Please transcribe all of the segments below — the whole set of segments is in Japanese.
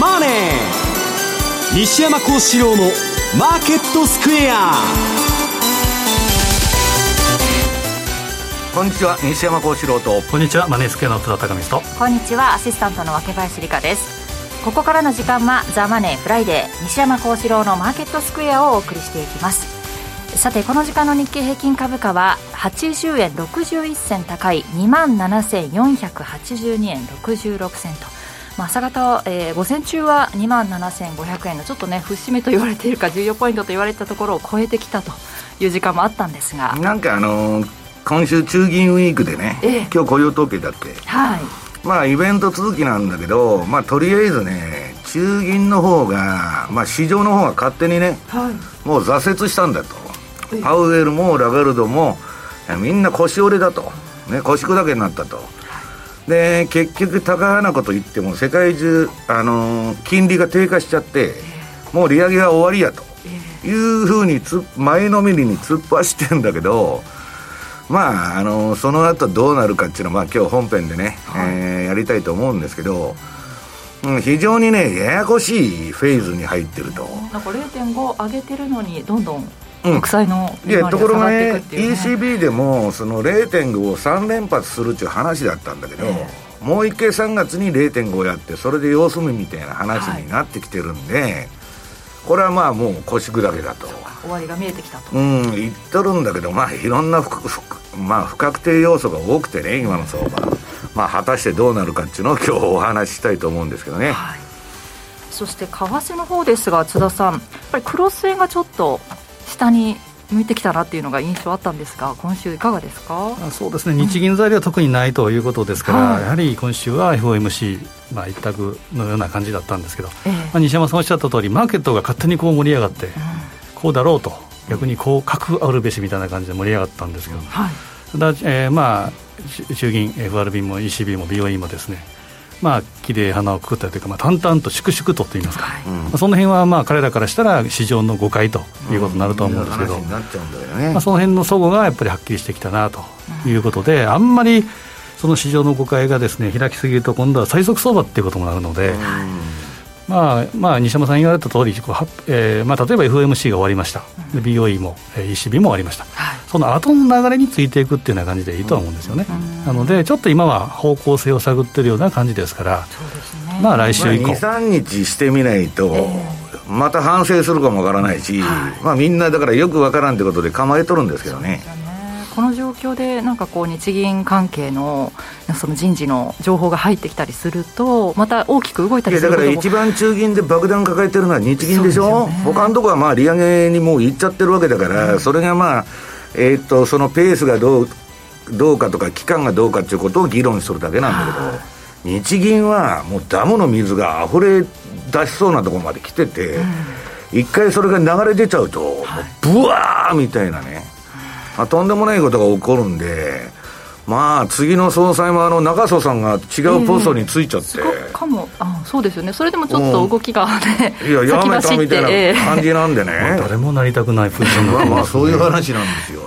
マネー」西山幸四郎のマーケットスクエア。こんにちは、西山幸四郎と。こんにちは、マネースクエアの津田貴美と。こんにちは、アシスタントの脇林理香です。ここからの時間はザ・マネーフライデー、西山幸四郎のマーケットスクエアをお送りしていきます。さて、この時間の日経平均株価は80円61銭高い 27,482 円66銭と、朝方、午前中は 27,500 円のちょっとね、節目と言われているか14ポイントと言われたところを超えてきたという時間もあったんですが、なんか今週中銀ウィークでね、今日雇用統計だって、はい、イベント続きなんだけど、とりあえずね、中銀の方が、市場の方が勝手にね、はい、もう挫折したんだと。パウエルもラガルドもみんな腰折れだと、ね、腰砕けになったと。で、結局高花子といっても世界中、金利が低下しちゃってもう利上げは終わりやというふうに前のめりに突っ走ってるんだけど、その後どうなるかっていうのは、今日本編でね、やりたいと思うんですけど、非常にね、ややこしいフェーズに入ってると。なんか 0.5 上げてるのにどんどん国債の利回りが下がっていくっていうね。ところがね、 ECB でもその 0.5 を3連発するっていう話だったんだけど、もう一回3月に 0.5 やって、それで様子見みたいな話になってきてるんで、これはもう腰砕けだと、終わりが見えてきたと、言っとるんだけど、いろんな不確定要素が多くてね、今の相場、果たしてどうなるかっていうのを今日お話ししたいと思うんですけどね。そして為替の方ですが、津田さん、やっぱりクロス円がちょっと下に向いてきたなっていうのが印象あったんですが、今週いかがですか？そうですね、日銀材料は特にないということですから、やはり今週は FOMC、一択のような感じだったんですけど、西山さんおっしゃった通り、マーケットが勝手にこう盛り上がって、こうだろうと、逆にこう核あるべしみたいな感じで盛り上がったんですけど、中銀 FRB も ECB も BOE もですね、綺麗花をくくったというか、淡々と粛々とといいますか、その辺は彼らからしたら市場の誤解ということになると思うんですけど、その辺の齟齬がやっぱりはっきりしてきたなということで、あんまりその市場の誤解がですね、開きすぎると今度は最速相場ということもなるので、西山さん言われた通り、例えば FOMC が終わりました、BOE も ECB も終わりました、その後の流れについていくっていうような感じでいいとは思うんですよね、なのでちょっと今は方向性を探ってるような感じですから、そうですね、来週以降、2、3日してみないと、また反省するかもわからないし、みんなだからよくわからんということで構えとるんですけどね。この状況でなんかこう日銀関係 の人事の情報が入ってきたりすると、また大きく動いたりすることも。だから一番中銀で爆弾抱えてるのは日銀でしょ。他のところは利上げにもう行っちゃってるわけだから、それがそのペースがどうかとか期間がどうかということを議論するだけなんだけど、日銀はもうダムの水が溢れ出しそうなところまで来てて、一回それが流れ出ちゃうと、ブワーみたいなね。とんでもないことが起こるんで、次の総裁も中曽さんが違うポストについちゃって、かも。そうですよね。それでもちょっと動きが、ね、やめたみたいな感じなんでね、誰もなりたくないポジションが、そういう話なんですよ、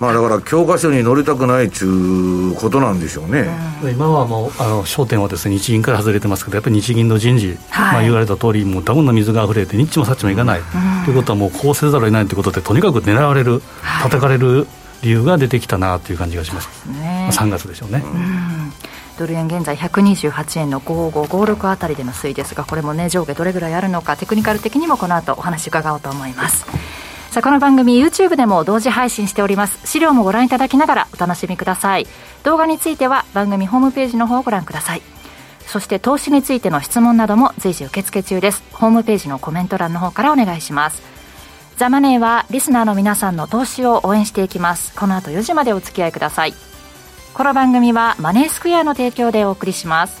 だから教科書に載りたくないということなんでしょうね、今はもう焦点はですね、日銀から外れてますけど、やっぱり日銀の人事、言われた通り、もうダムの水が溢れてニッチもサッチもいかない、ということはもうこうせざるを得ないということで、とにかく狙われる、叩かれる理由が出てきたなという感じがします、3月でしょうね、ドル円現在128円の5556あたりでの推移ですが、これもね、上下どれぐらいあるのか、テクニカル的にもこの後お話伺おうと思います。さあ、この番組 YouTube でも同時配信しております。資料もご覧いただきながらお楽しみください。動画については番組ホームページの方をご覧ください。そして投資についての質問なども随時受付中です。ホームページのコメント欄の方からお願いします。ザ・マネーはリスナーの皆さんの投資を応援していきます。この後4時までお付き合いください。この番組はマネースクエアの提供でお送りします。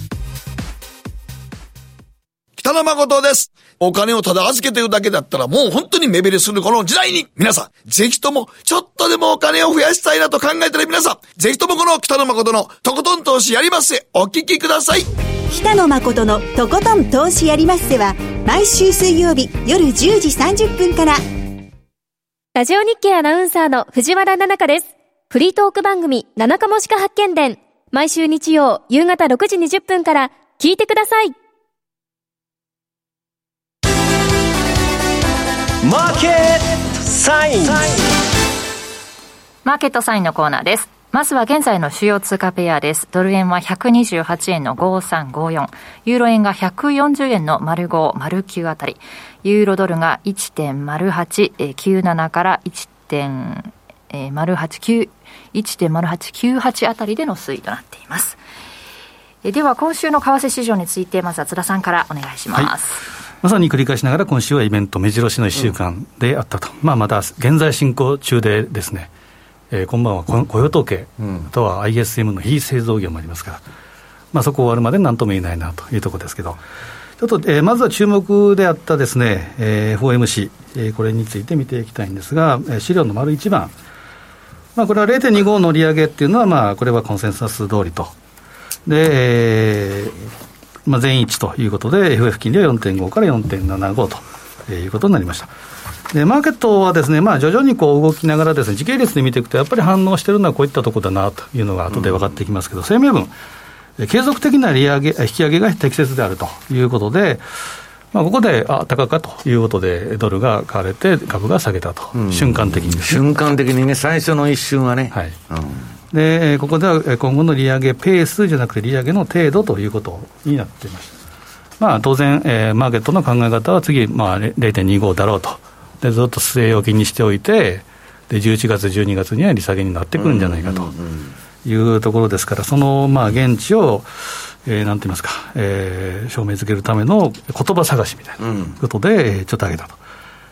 ただ誠です。お金をただ預けてるだけだったらもう本当に目減りするこの時代に、皆さん、ぜひともちょっとでもお金を増やしたいなと考えてる皆さん、ぜひともこの北野誠のとことん投資やりまっせ、お聞きください。北野誠のとことん投資やりまっせは、毎週水曜日夜10時30分から。ラジオ日経アナウンサーの藤原七香です。フリートーク番組七日もしか発見伝、毎週日曜夕方6時20分から聞いてください。マーケットサインのコーナーです。まずは現在の主要通貨ペアです。ドル円は128円の5354、ユーロ円が140円の05、09あたり、ユーロドルが 1.0897 から1.0898 あたりでの推移となっています。では今週の為替市場について、まずは津田さんからお願いします。はい、まさに繰り返しながら、今週はイベント目白押しの1週間であったと、まだ現在進行中でですね、今晩は雇用統計、あとは ISM の非製造業もありますから、そこ終わるまで何とも言えないなというところですけど、ちょっと、まずは注目であったですね、FOMC、これについて見ていきたいんですが、資料の丸1番、これは 0.25 の利上げっていうのは、これはコンセンサス通りと、で、全一致ということで FF 金利は 4.5 から 4.75 ということになりました。でマーケットはですね、徐々にこう動きながらですね、時系列で見ていくとやっぱり反応しているのはこういったところだなというのが後で分かってきますけど、声明文、継続的な利上げ引き上げが適切であるということで、ここで高かということでドルが買われて株が下げたと、瞬間的にですね、最初の一瞬はね、はい、でここでは今後の利上げペースじゃなくて利上げの程度ということになっていました。当然、マーケットの考え方は次、0.25 だろうと、でずっと据え置きにしておいて、で11月12月には利下げになってくるんじゃないかというところですから、その現地を、なんて言いますか、証明づけるための言葉探しみたいなことで、ちょっと上げたと。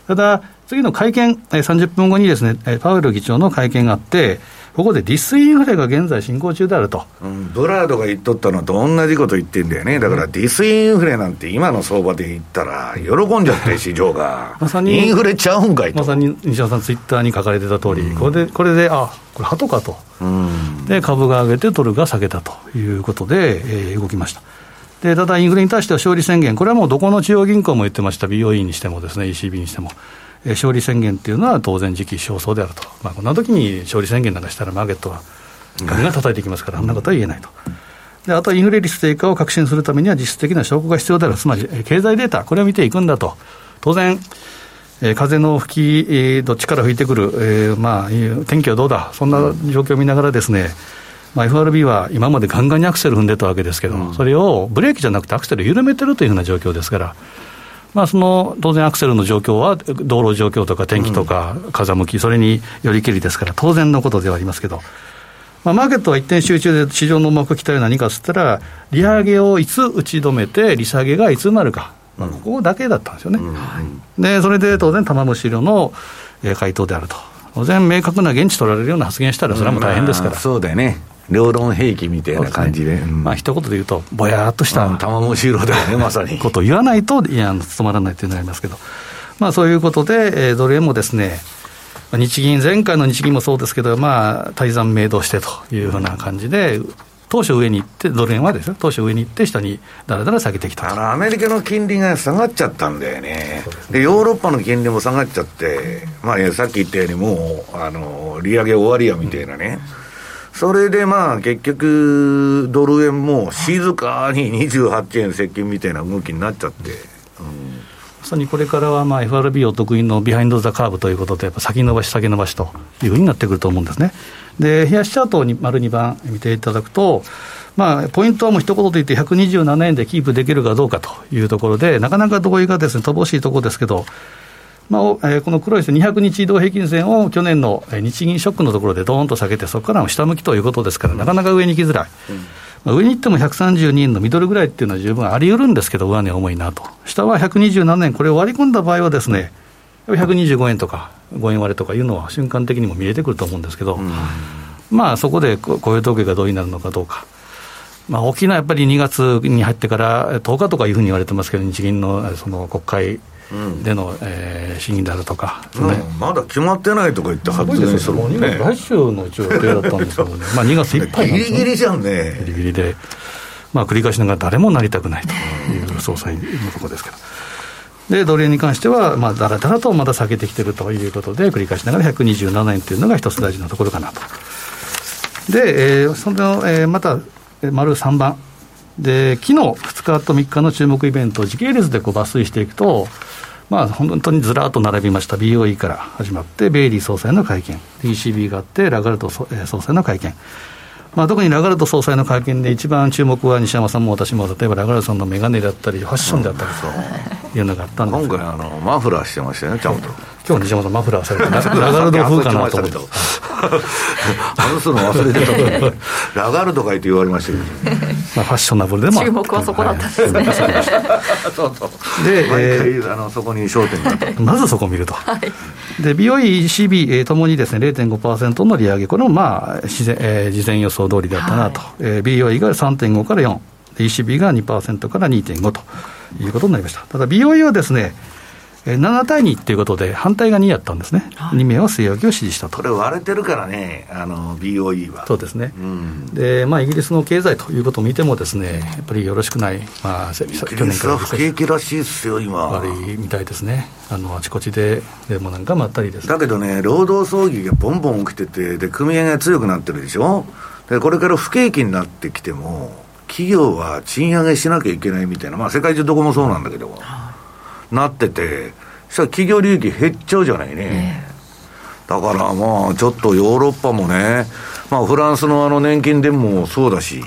ただ次の会見、30分後にですね、パウエル議長の会見があって、ここでディスインフレが現在進行中であると、ブラードが言っとったのと同じこと言ってんだよね。だからディスインフレなんて今の相場で言ったら喜んじゃって市場がまさにインフレちゃうんかいと、まさに西田さんツイッターに書かれてた通り、これでこれ鳩かと、で株が上げてドルが下げたということで、動きました。でただインフレに対しては勝利宣言、これはもうどこの中央銀行も言ってました。 BOE にしてもですね、 ECB にしても、勝利宣言っていうのは当然時期尚早であると、こんな時に勝利宣言なんかしたらマーケットはガンガン叩いていきますから、そんなことは言えないと。であとはインフレ率低下を確信するためには実質的な証拠が必要である、つまり経済データ、これを見ていくんだと。当然、風の吹き、どっちから吹いてくる、天気はどうだ、そんな状況を見ながらですね、FRB は今までガンガンにアクセル踏んでたわけですけど、それをブレーキじゃなくてアクセル緩めてるというふうな状況ですから、その当然アクセルの状況は道路状況とか天気とか風向き、それによりけりですから当然のことではありますけど、マーケットは一点集中で市場のうまく来たような何かっつったら、利上げをいつ打ち止めて利下げがいつなるか、ここだけだったんですよね。でそれで当然玉虫色の回答であると。当然明確な現地取られるような発言したらそれはもう大変ですから、そうだよね、両論兵器みたいな感じで、一言で言うとぼやーっとした玉もしろだよね、まさにことを言わないと務まらないというのがありますけど、そういうことで、ドル円もですね、日銀、前回の日銀もそうですけど、大山明動してというふうな感じで、当初上に行ってドル円はですね、当初上に行って下にだらだら下げてきたと。アメリカの金利が下がっちゃったんだよね。でヨーロッパの金利も下がっちゃって、さっき言ったようにもう利上げ終わりやみたいなね、それで結局ドル円も静かに28円接近みたいな動きになっちゃって、まさにこれからはFRB お得意のビハインドザカーブということで、やっぱ先延ばし先延ばしというふうになってくると思うんですね。で冷やしチャートを丸2番見ていただくと、ポイントはもう一言で言って127円でキープできるかどうかというところで、なかなか同意がですね乏しいところですけど、この黒いですね、200日移動平均線を去年の日銀ショックのところでドーンと下げて、そこからも下向きということですから、なかなか上に行きづらい、上に行っても132円のミドルぐらいっていうのは十分あり得るんですけど、上値は重いなと、下は127円、これを割り込んだ場合はですね、125円とか5円割れとかいうのは瞬間的にも見えてくると思うんですけど、そこで雇用統計がどうになるのかどうか、まあ、大きなやっぱり2月に入ってから10日とかいうふうに言われてますけど、日銀のその国会での審議であるとか、うん、まだ決まってないとか言って発言するもんね。来週の一応予定だったんですけど、ね、まあ2月いっぱいなんです、ね、ギリギリじゃんね。ギリギリで、まあ、繰り返しながら誰もなりたくないという総裁のところですけど、でドル円に関してはまあだらだらとまだ下げてきてるということで、繰り返しながら127円というのが一つ大事なところかなと。で、その、また丸3番で、昨日2日と3日の注目イベントを時系列でこう抜粋していくと、まあ、本当にずらっと並びました。 BOE から始まってベイリー総裁の会見、 ECB があってラガルド総裁の会見、まあ、特にラガルド総裁の会見で一番注目は、西山さんも私も、例えばラガルドさんのメガネだったりファッションだったりというのがあったんです。今回マフラーしてましたよね、ちゃんと。今日西山さんマフラーされてラガルド風かなと思って外すの忘れてたラガルドかいって言われましたけど、まあ、ファッショナブルでも注目はそこだったんですね、はい、そうそうで、毎回そこに焦点があったまずそこを見ると、はい、で BOE、ECB ともにですね 0.5% の利上げ、これもまあ事前予想通りだったなと、はい、BOE が 3.5 から4、 ECB が 2% から 2.5 ということになりました。ただ BOE はですね7対2ということで反対が2やったんですね、はい、2名は据え置きを支持したと。これ割れてるからね、BOE は。そうですね、うんでまあ、イギリスの経済ということを見てもですね、やっぱりよろしくない、まあ、去年からイギリスは不景気らしいですよ今。悪いみたいですね、あちこちででもなんかまったりです、ね、だけどね、労働争議がボンボン起きてて、で組合が強くなってるでしょ。でこれから不景気になってきても企業は賃上げしなきゃいけないみたいな、まあ、世界中どこもそうなんだけど、なってて、そしたら企業利益減っちゃうじゃないね。だからまあちょっとヨーロッパもね、まあフランスの年金でもそうだし、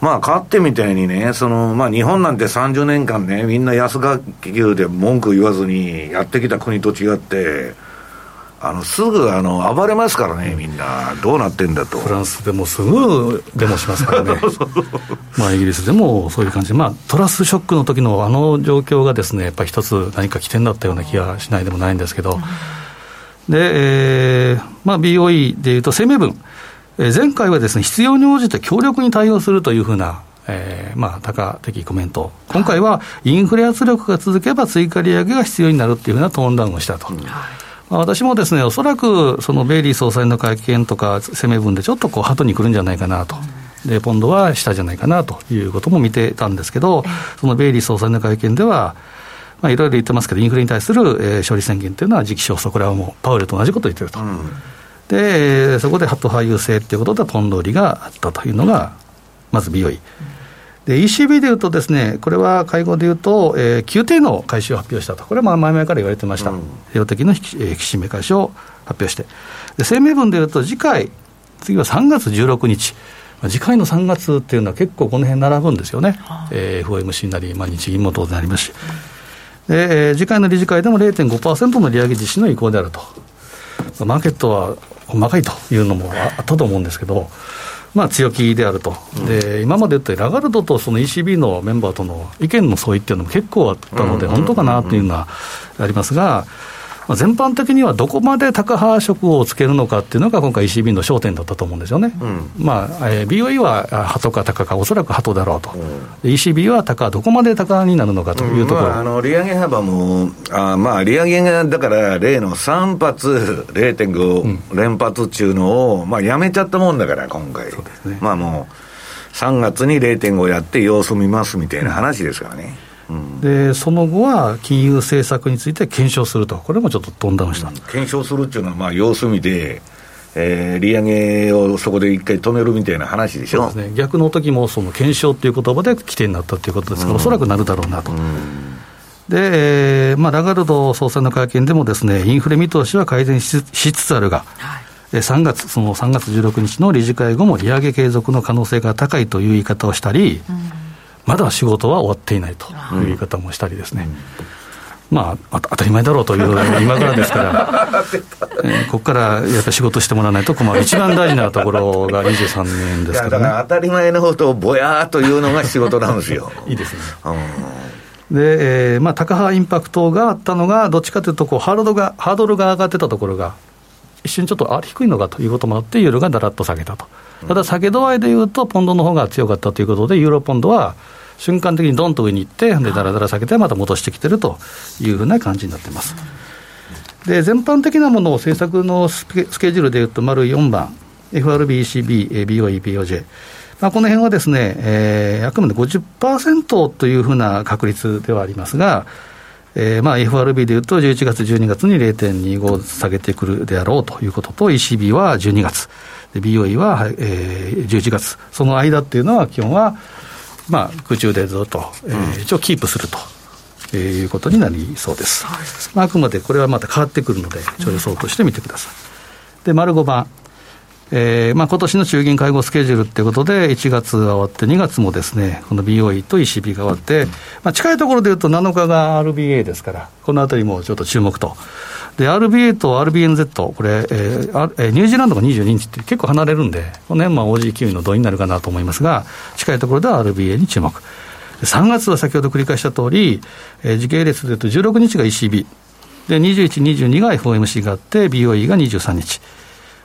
まあかってみたいにね、まあ日本なんて30年間ね、みんな安学級で文句言わずにやってきた国と違って、すぐ暴れますからね、みんなどうなってんだと。フランスでもすぐデモしますからねまあイギリスでもそういう感じで、まあ、トラスショックの時の状況がですね、やっぱり一つ何か起点だったような気がしないでもないんですけど、うん、で、まあ、BOE でいうと声明文、前回はですね、必要に応じて強力に対応するというふうな、まあ、多価的コメント。今回はインフレ圧力が続けば追加利上げが必要になるというふうなトーンダウンをしたと、うん、私もですね、おそらくそのベイリー総裁の会見とか声明文でちょっとこう鳩に来るんじゃないかなと、でポンドは下じゃないかなということも見てたんですけど、そのベイリー総裁の会見では、まあ、いろいろ言ってますけど、インフレに対する勝利宣言というのは時期尚早、これはもうパウエルと同じことを言ってると、うん、でそこでハット派優勢ということでポンド売りがあったというのがまず BOE で、 ECB でいうとですね、これは会合でいうと、急低の開始を発表したと。これはまあ前々から言われてました、うん、量的の引き締め開始を発表して、で声明文でいうと、次は3月16日、まあ、次回の3月っていうのは結構この辺並ぶんですよね、FOMC なり、まあ、日銀も当然ありますし、で次回の理事会でも 0.5% の利上げ実施の意向であると、まあ、マーケットは細かいというのもあったと思うんですけど、まあ、強気であると。で今まで言ったラガルドとその ECB のメンバーとの意見の相違っていうのも結構あったので、本当かなというのはありますが、まあ、全般的にはどこまでタカ派色をつけるのかっていうのが今回 ECB の焦点だったと思うんですよね、うんまあ、BOE は派とかタカか、おそらく派とだろうと、うん、ECB はタカ、どこまでタカになるのかというところ、うんまあ、利上げ幅もまあ、利上げがだから例の3発 0.5 連発っていうのを、うんまあ、やめちゃったもんだから今回、そうですね、まあ、もう3月に 0.5 やって様子見ますみたいな話ですからね、うんでその後は金融政策について検証すると、これもちょっとトーンダウンした、うん、検証するっていうのはまあ様子見で、利上げをそこで一回止めるみたいな話でしょ。そうですね、逆の時もその検証という言葉で規定になったということですから、うん、おそらくなるだろうなと、うん、で、まあ、ラガルド総裁の会見でもですね、インフレ見通しは改善しつつあるが、はい、その3月16日の理事会後も利上げ継続の可能性が高いという言い方をしたり、うんまだ仕事は終わっていないという言い方もしたりですね、うん、まあ当たり前だろうという今からですからここからやっぱ仕事してもらわないと困る、一番大事なところが23年ですからね。だから当たり前のことをぼやーっというのが仕事なんですよいいですね、うん、で、まあタカ派インパクトがあったのが、どっちかというとこうハードルが上がってたところが一瞬ちょっと低いのかということもあってユーロがだらっと下げたと。ただ下げ度合いでいうとポンドの方が強かったということでユーロポンドは瞬間的にドンと上に行ってでだらだら下げてまた戻してきてるというふうな感じになってます。で全般的なものを政策のスケジュールでいうと丸4番 FRB、ECB、BOE、POJ、まあ、この辺はですね、あくまで 50% というふうな確率ではありますが、まあ FRB でいうと11月12月に 0.25 下げてくるであろうということと ECB は12月で BOE は、11月、その間っていうのは基本は、まあ、空中でずっと、一応キープすると、いうことになりそうです、まあ、あくまでこれはまた変わってくるのでちょ予想として見てください。で丸5番まあ、今年の中銀会合スケジュールということで1月が終わって2月もですねこの BOE と ECB が終わって、まあ、近いところでいうと7日が RBA ですからこのあたりもちょっと注目と。で RBA と RBNZ これ、ニュージーランドが22日って結構離れるんでこの辺は OG キウイの同意になるかなと思いますが近いところでは RBA に注目。3月は先ほど繰り返した通り、時系列でいうと16日が ECB で21、22が FOMC があって BOE が23日、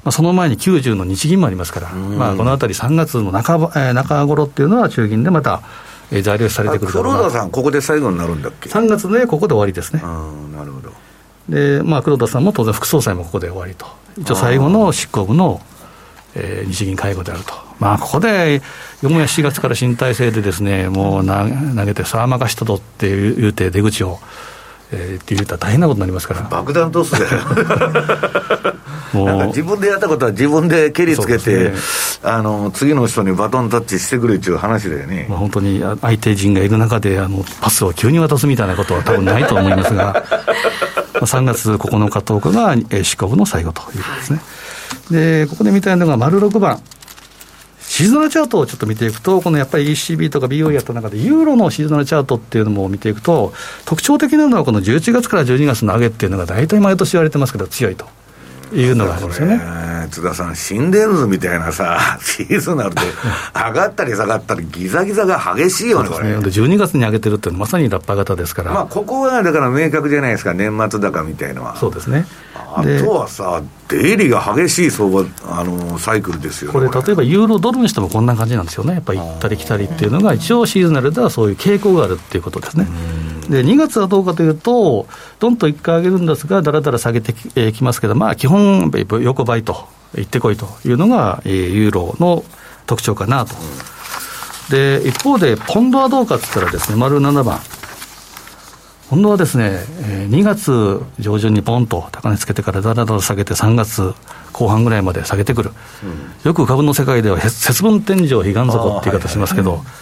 まあ、その前に90の日銀もありますから、まあ、このあたり3月の中頃っていうのは中銀でまた材料視されてくるだろうな。黒田さんここで最後になるんだっけ。3月でここで終わりですね。ああ、なるほど。で、まあ、黒田さんも当然副総裁もここで終わりと一応最後の執行部の、日銀会合であると、まあ、ここでよもや4月から新体制でですねもう投げてさあ任したとっていうて出口をって言ったら大変なことになりますから爆弾トスだよなんか自分でやったことは自分で蹴りつけて、ね、次の人にバトンタッチしてくれっていう話だよね、まあ、本当に相手陣がいる中でパスを急に渡すみたいなことは多分ないと思いますがまあ3月9日10日が執行部の最後ということですね。でここで見たいのが丸6番シーズナルチャートをちょっと見ていくとこのやっぱり ECB とか BOE やった中でユーロのシーズナルチャートっていうのも見ていくと特徴的なのはこの11月から12月の上げっていうのが大体毎年言われてますけど強いというのがあるんですよね。津田さんシンデレラみたいなさシーズナルで上がったり下がったりギザギザが激しいよねこれね。12月に上げてるっていうのはまさにラッパー型ですから、まあ、ここはだから明確じゃないですか年末高みたいのは。そうですね。あとはさ出入りが激しい相場サイクルですよねこれ例えばユーロドルにしてもこんな感じなんですよね。やっぱり行ったり来たりっていうのが一応シーズナルではそういう傾向があるっていうことですね。で2月はどうかというとどんと1回上げるんですがだらだら下げてきますけど、まあ、基本横ばいと行ってこいというのがユーロの特徴かなと。で一方でポンドはどうかといったらですね丸7番ポンドはですね2月上旬にポンと高値つけてからだらだら下げて3月後半ぐらいまで下げてくる、よく株の世界では節分天井彼岸底って言い方しますけど、はいはいはい、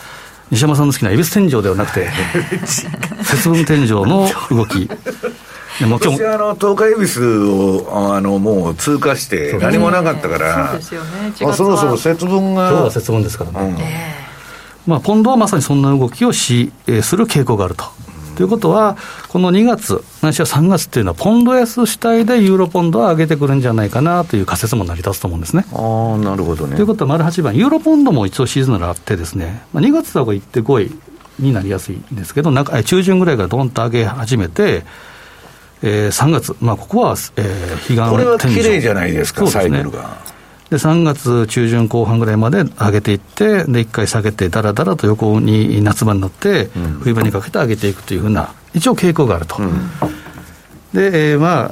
西山さんの好きな恵比寿天井ではなくて節分天井の動き私東海恵比寿をもう通過して何もなかったから、そうですよね、まあ、そろそろ節分が今日は節分ですからね、まあ、ポンドはまさにそんな動きをする傾向があると、ということはこの2月ないしは3月っていうのはポンド安主体でユーロポンドは上げてくるんじゃないかなという仮説も成り立つと思うんですね。ああ、なるほどね。ということは丸8番ユーロポンドも一応シーズナルあってですね、まあ、2月は行って5位になりやすいんですけど中旬ぐらいからドンと上げ始めて、3月、まあ、ここは、彼岸天井これは綺麗じゃないですか。そうですね、サイクルがで3月中旬後半ぐらいまで上げていってで1回下げてだらだらと横に夏場になって、うん、冬場にかけて上げていくというふうな一応傾向があると、うん、で、まあ、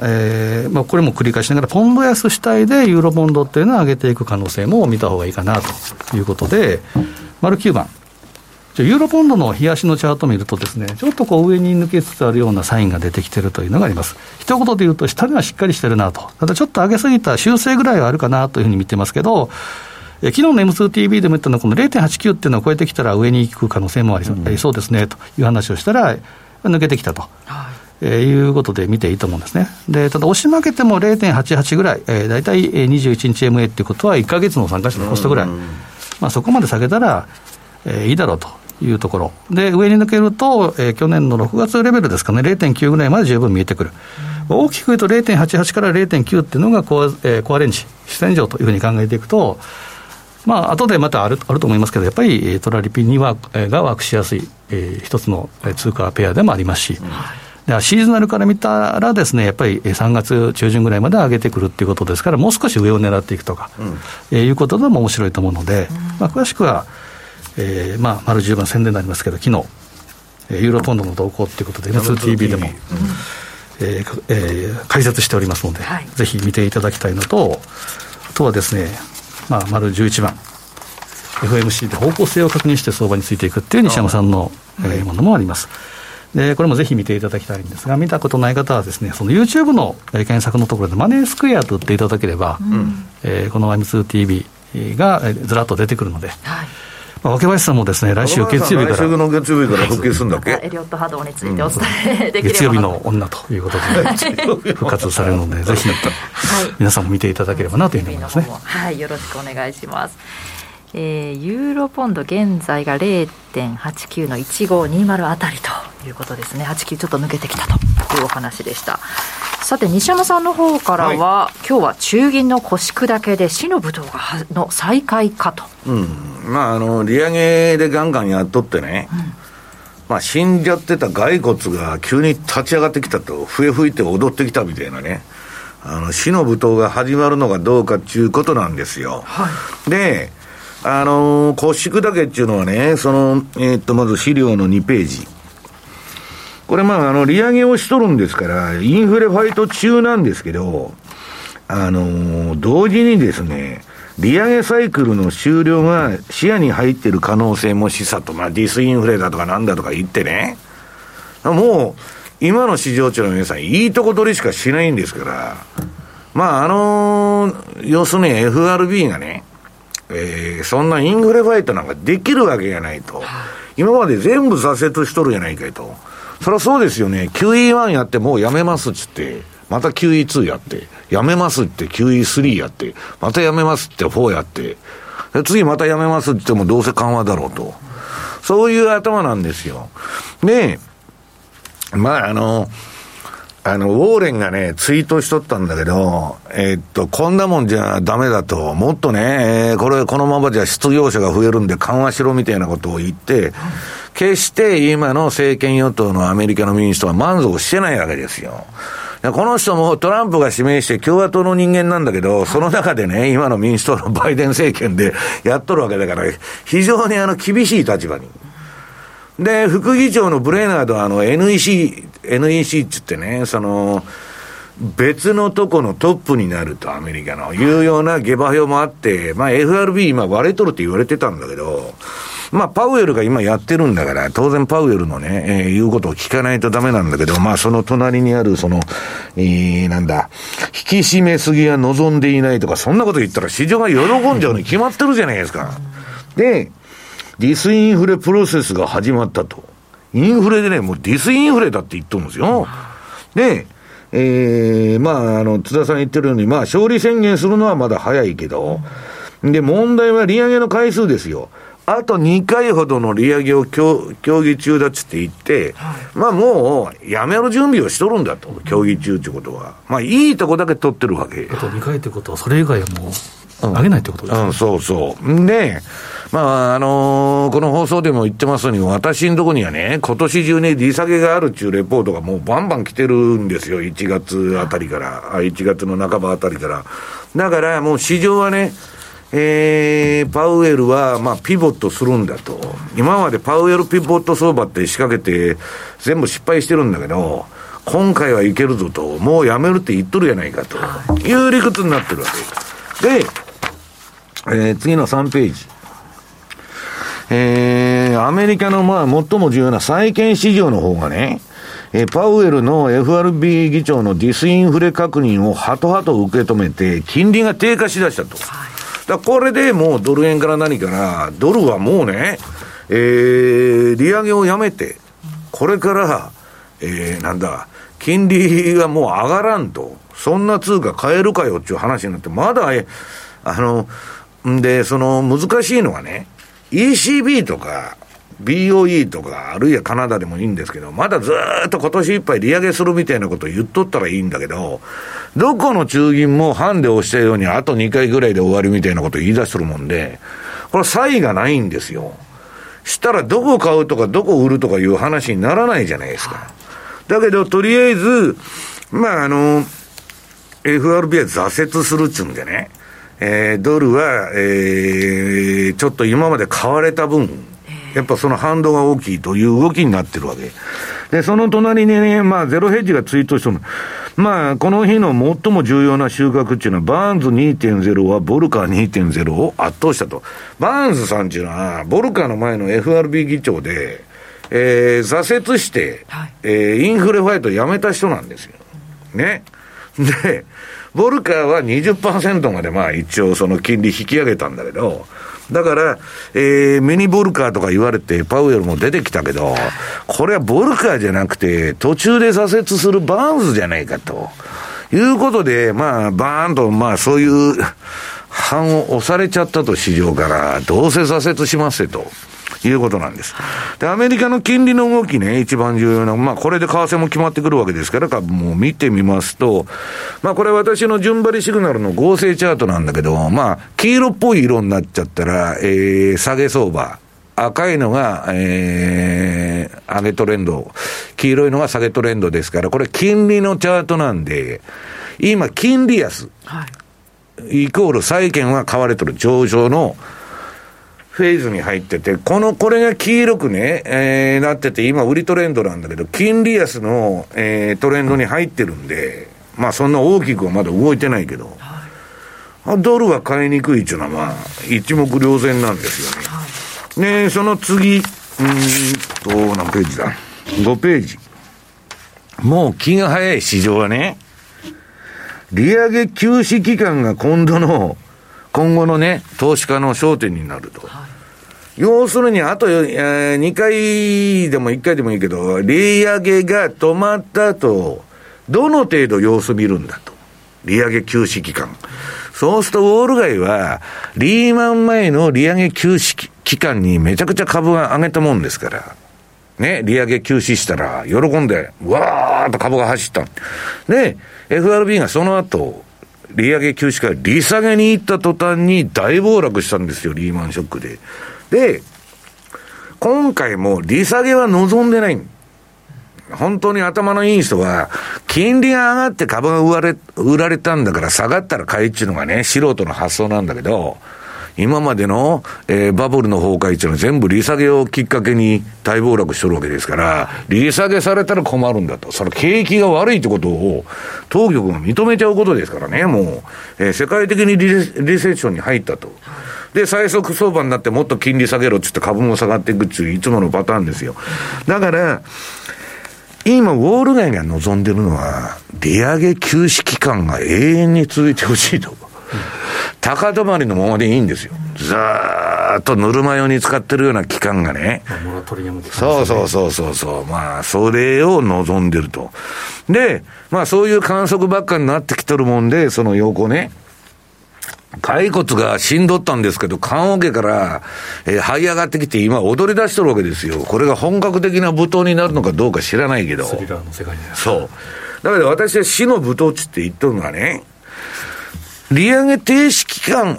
これも繰り返しながらポンド安主体でユーロポンドっていうのを上げていく可能性も見た方がいいかなということで丸9番ユーロポンドの日足のチャートを見るとですねちょっとこう上に抜けつつあるようなサインが出てきているというのがあります。一言で言うと下値はしっかりしてるなと、ただちょっと上げすぎた修正ぐらいはあるかなというふうに見てますけど昨日の M2TV でも言ったのはこの 0.89 っていうのを超えてきたら上に行く可能性もありそうですねという話をしたら抜けてきたと、いうことで見ていいと思うんですね。でただ押し負けても 0.88 ぐらいだいたい21日 MA っていうことは1ヶ月の参加者のコストぐらい、まあ、そこまで下げたら、いいだろうというところで上に抜けると、去年の6月レベルですかね 0.9 ぐらいまで十分見えてくる、大きく言うと 0.88 から 0.9 っていうのがコアレンジ主戦場というふうに考えていくと、まあ後でまたあると思いますけどやっぱりトラリピにはがワークしやすい、一つの通貨ペアでもありますし、からシーズナルから見たらですね、やっぱり3月中旬ぐらいまで上げてくるっていうことですから、もう少し上を狙っていくとか、いうことでも面白いと思うので、詳しくは、丸10番宣伝になりますけど、昨日ユーロポンドの動向ということで M2TV でも、解説しておりますので、はい、ぜひ見ていただきたいのと、あとはですね、丸11番 FOMC で方向性を確認して相場についていくっていう西山さんのものもあります。でこれもぜひ見ていただきたいんですが、見たことない方はですね、その YouTube の検索のところでマネースクエアと打っていただければ、この M2TV がずらっと出てくるので、はい、若林さんもですね、来週月曜日から、来週の月曜日から復帰するんだっけ、エリオット波動についてお伝えできれば、月曜日の女ということで復活されるのでぜひ、皆さんも見ていただければなというふうに思いますね。はい、よろしくお願いします。ユーロポンド現在が 0.89 の1520あたりということですね。89ちょっと抜けてきたというお話でした。さて西山さんの方からは、今日は中銀の腰砕けで死のぶどうの再開かと、利上げでガンガンやっとってね、死んじゃってた骸骨が急に立ち上がってきたと、笛吹いて踊ってきたみたいなね、死のぶどうが始まるのがどうかっていうことなんですよ。で腰砕けっていうのはね、その、まず資料の2ページ。これ利上げをしとるんですから、インフレファイト中なんですけど、同時にですね、利上げサイクルの終了が視野に入っている可能性も示唆と、ディスインフレだとかなんだとか言ってね、もう、今の市場中の皆さん、いいとこ取りしかしないんですから、要するに FRB がね、そんなインフレファイトなんかできるわけがないと、今まで全部挫折しとるじゃないかいと。そりゃそうですよね。 QE1 やってもうやめますっつって、また QE2 やってやめますって、 QE3 やってまたやめますって、4やって、で次またやめますって言ってもどうせ緩和だろうと、そういう頭なんですよ。でウォーレンがね、ツイートしとったんだけど、こんなもんじゃダメだと、もっとね、このままじゃ失業者が増えるんで緩和しろみたいなことを言って、決して今の政権与党のアメリカの民主党は満足してないわけですよ。この人もトランプが指名して共和党の人間なんだけど、その中でね、今の民主党のバイデン政権でやっとるわけだから、非常に厳しい立場に。で、副議長のブレナードはNEC って言ってね、その、別のとこのトップになると、アメリカの、いうような下馬評もあって、FRB 今割れとるって言われてたんだけど、パウエルが今やってるんだから、当然パウエルのね、言うことを聞かないとダメなんだけど、その隣にある、その、引き締めすぎは望んでいないとか、そんなこと言ったら市場が喜んじゃうに決まってるじゃないですか。で、ディスインフレプロセスが始まったと。インフレでね、もうディスインフレだって言っとるんですよ。で、津田さん言ってるように、勝利宣言するのはまだ早いけど、で、問題は利上げの回数ですよ。あと2回ほどの利上げを協議中だっつって言って、もうやめる準備をしとるんだと、協議中ってことは。いいとこだけ取ってるわけ。あと2回ってことは、それ以外はもう。上げないってことですね。そうそう。で、この放送でも言ってますように、私のとこにはね、今年中に利下げがあるっていうレポートがもうバンバン来てるんですよ。1月あたりから、1月の半ばあたりから。だからもう市場はね、パウエルはピボットするんだと。今までパウエルピボット相場って仕掛けて全部失敗してるんだけど、今回はいけるぞと、もうやめるって言っとるやないかという理屈になってるわけ。で、次の3ページ、アメリカの最も重要な債券市場の方がね、パウエルの FRB 議長のディスインフレ確認をハトハト受け止めて金利が低下しだしたと。だこれでもうドル円から何からドルはもうね、利上げをやめてこれから、金利がもう上がらんと、そんな通貨買えるかよっていう話になって、まだその難しいのはね、ECB とか BOE とか、あるいはカナダでもいいんですけど、まだずっと今年いっぱい利上げするみたいなことを言っとったらいいんだけど、どこの中銀もハンデをしたようにあと2回ぐらいで終わりみたいなことを言い出してるもんで、これ差異がないんですよ。したらどこ買うとかどこ売るとかいう話にならないじゃないですか。だけどとりあえずまあFRB は挫折するっつうんでね、ドルは、ちょっと今まで買われた分やっぱその反動が大きいという動きになってるわけで、その隣にね、まあ、ゼロヘッジがツイートしてる、まあ、この日の最も重要な収穫っていうのはバーンズ 2.0 はボルカー 2.0 を圧倒したと。バーンズさんっていうのはボルカーの前の FRB 議長で、挫折して、インフレファイトをやめた人なんですよね。でボルカーは 20% までまあ一応その金利引き上げたんだけど、だから、ミニボルカーとか言われてパウエルも出てきたけど、これはボルカーじゃなくて途中で挫折するバーンズじゃないかということで、まあバーンとまあそういう反を押されちゃったと、市場からどうせ挫折しますよということなんです。でアメリカの金利の動きね、一番重要な、まあこれで為替も決まってくるわけですから、株も見てみますと、まあこれ私の順張りシグナルの合成チャートなんだけど、まあ黄色っぽい色になっちゃったら、下げ相場、赤いのが、上げトレンド、黄色いのが下げトレンドですから、これ金利のチャートなんで、今金利安、イコール債券は買われてる上昇のフェーズに入ってて、これが黄色くね、なってて、今売りトレンドなんだけど、金利安の、トレンドに入ってるんで、まあそんな大きくはまだ動いてないけど、はい、ドルは買いにくいっていうのは、まあ一目瞭然なんですよね。はい、ね、その次、何ページだ ?5 ページ。もう気が早い市場はね、利上げ休止期間が今後のね、投資家の焦点になると。はい、要するに、あと、2回でも1回でもいいけど、利上げが止まった後、どの程度様子見るんだと。利上げ休止期間。そうすると、ウォール街は、リーマン前の利上げ休止期間にめちゃくちゃ株が上げたもんですから、ね、利上げ休止したら、喜んで、わーっと株が走った。で、FRB がその後、利上げ休止から利下げに行った途端に大暴落したんですよ、リーマンショックで。で、今回も利下げは望んでない。本当に頭のいい人は、金利が上がって株が売られたんだから下がったら買いっていうのがね、素人の発想なんだけど、今までの、バブルの崩壊っていうのは全部利下げをきっかけに大暴落しとるわけですから、利下げされたら困るんだと。それ景気が悪いってことを当局が認めちゃうことですからね、もう、世界的にリセッションに入ったと。で、最速相場になってもっと金利下げろって言って株も下がっていくっていういつものパターンですよ。だから、今ウォール街が望んでるのは、利上げ休止期間が永遠に続いてほしいと。高止まりのままでいいんですよ。ずーっとぬるま湯に使ってるような期間がね。モラトリアムで、ね、そう。まあ、それを望んでると。で、まあ、そういう観測ばっかになってきとるもんで、その横ね、骸骨がしんどったんですけど、棺桶から、這い上がってきて、今踊り出しとるわけですよ。これが本格的な舞踏になるのかどうか知らないけど。スリラーの世界です。そう。だけど私は死の舞踏地って言っとるのはね、利上げ停止期間、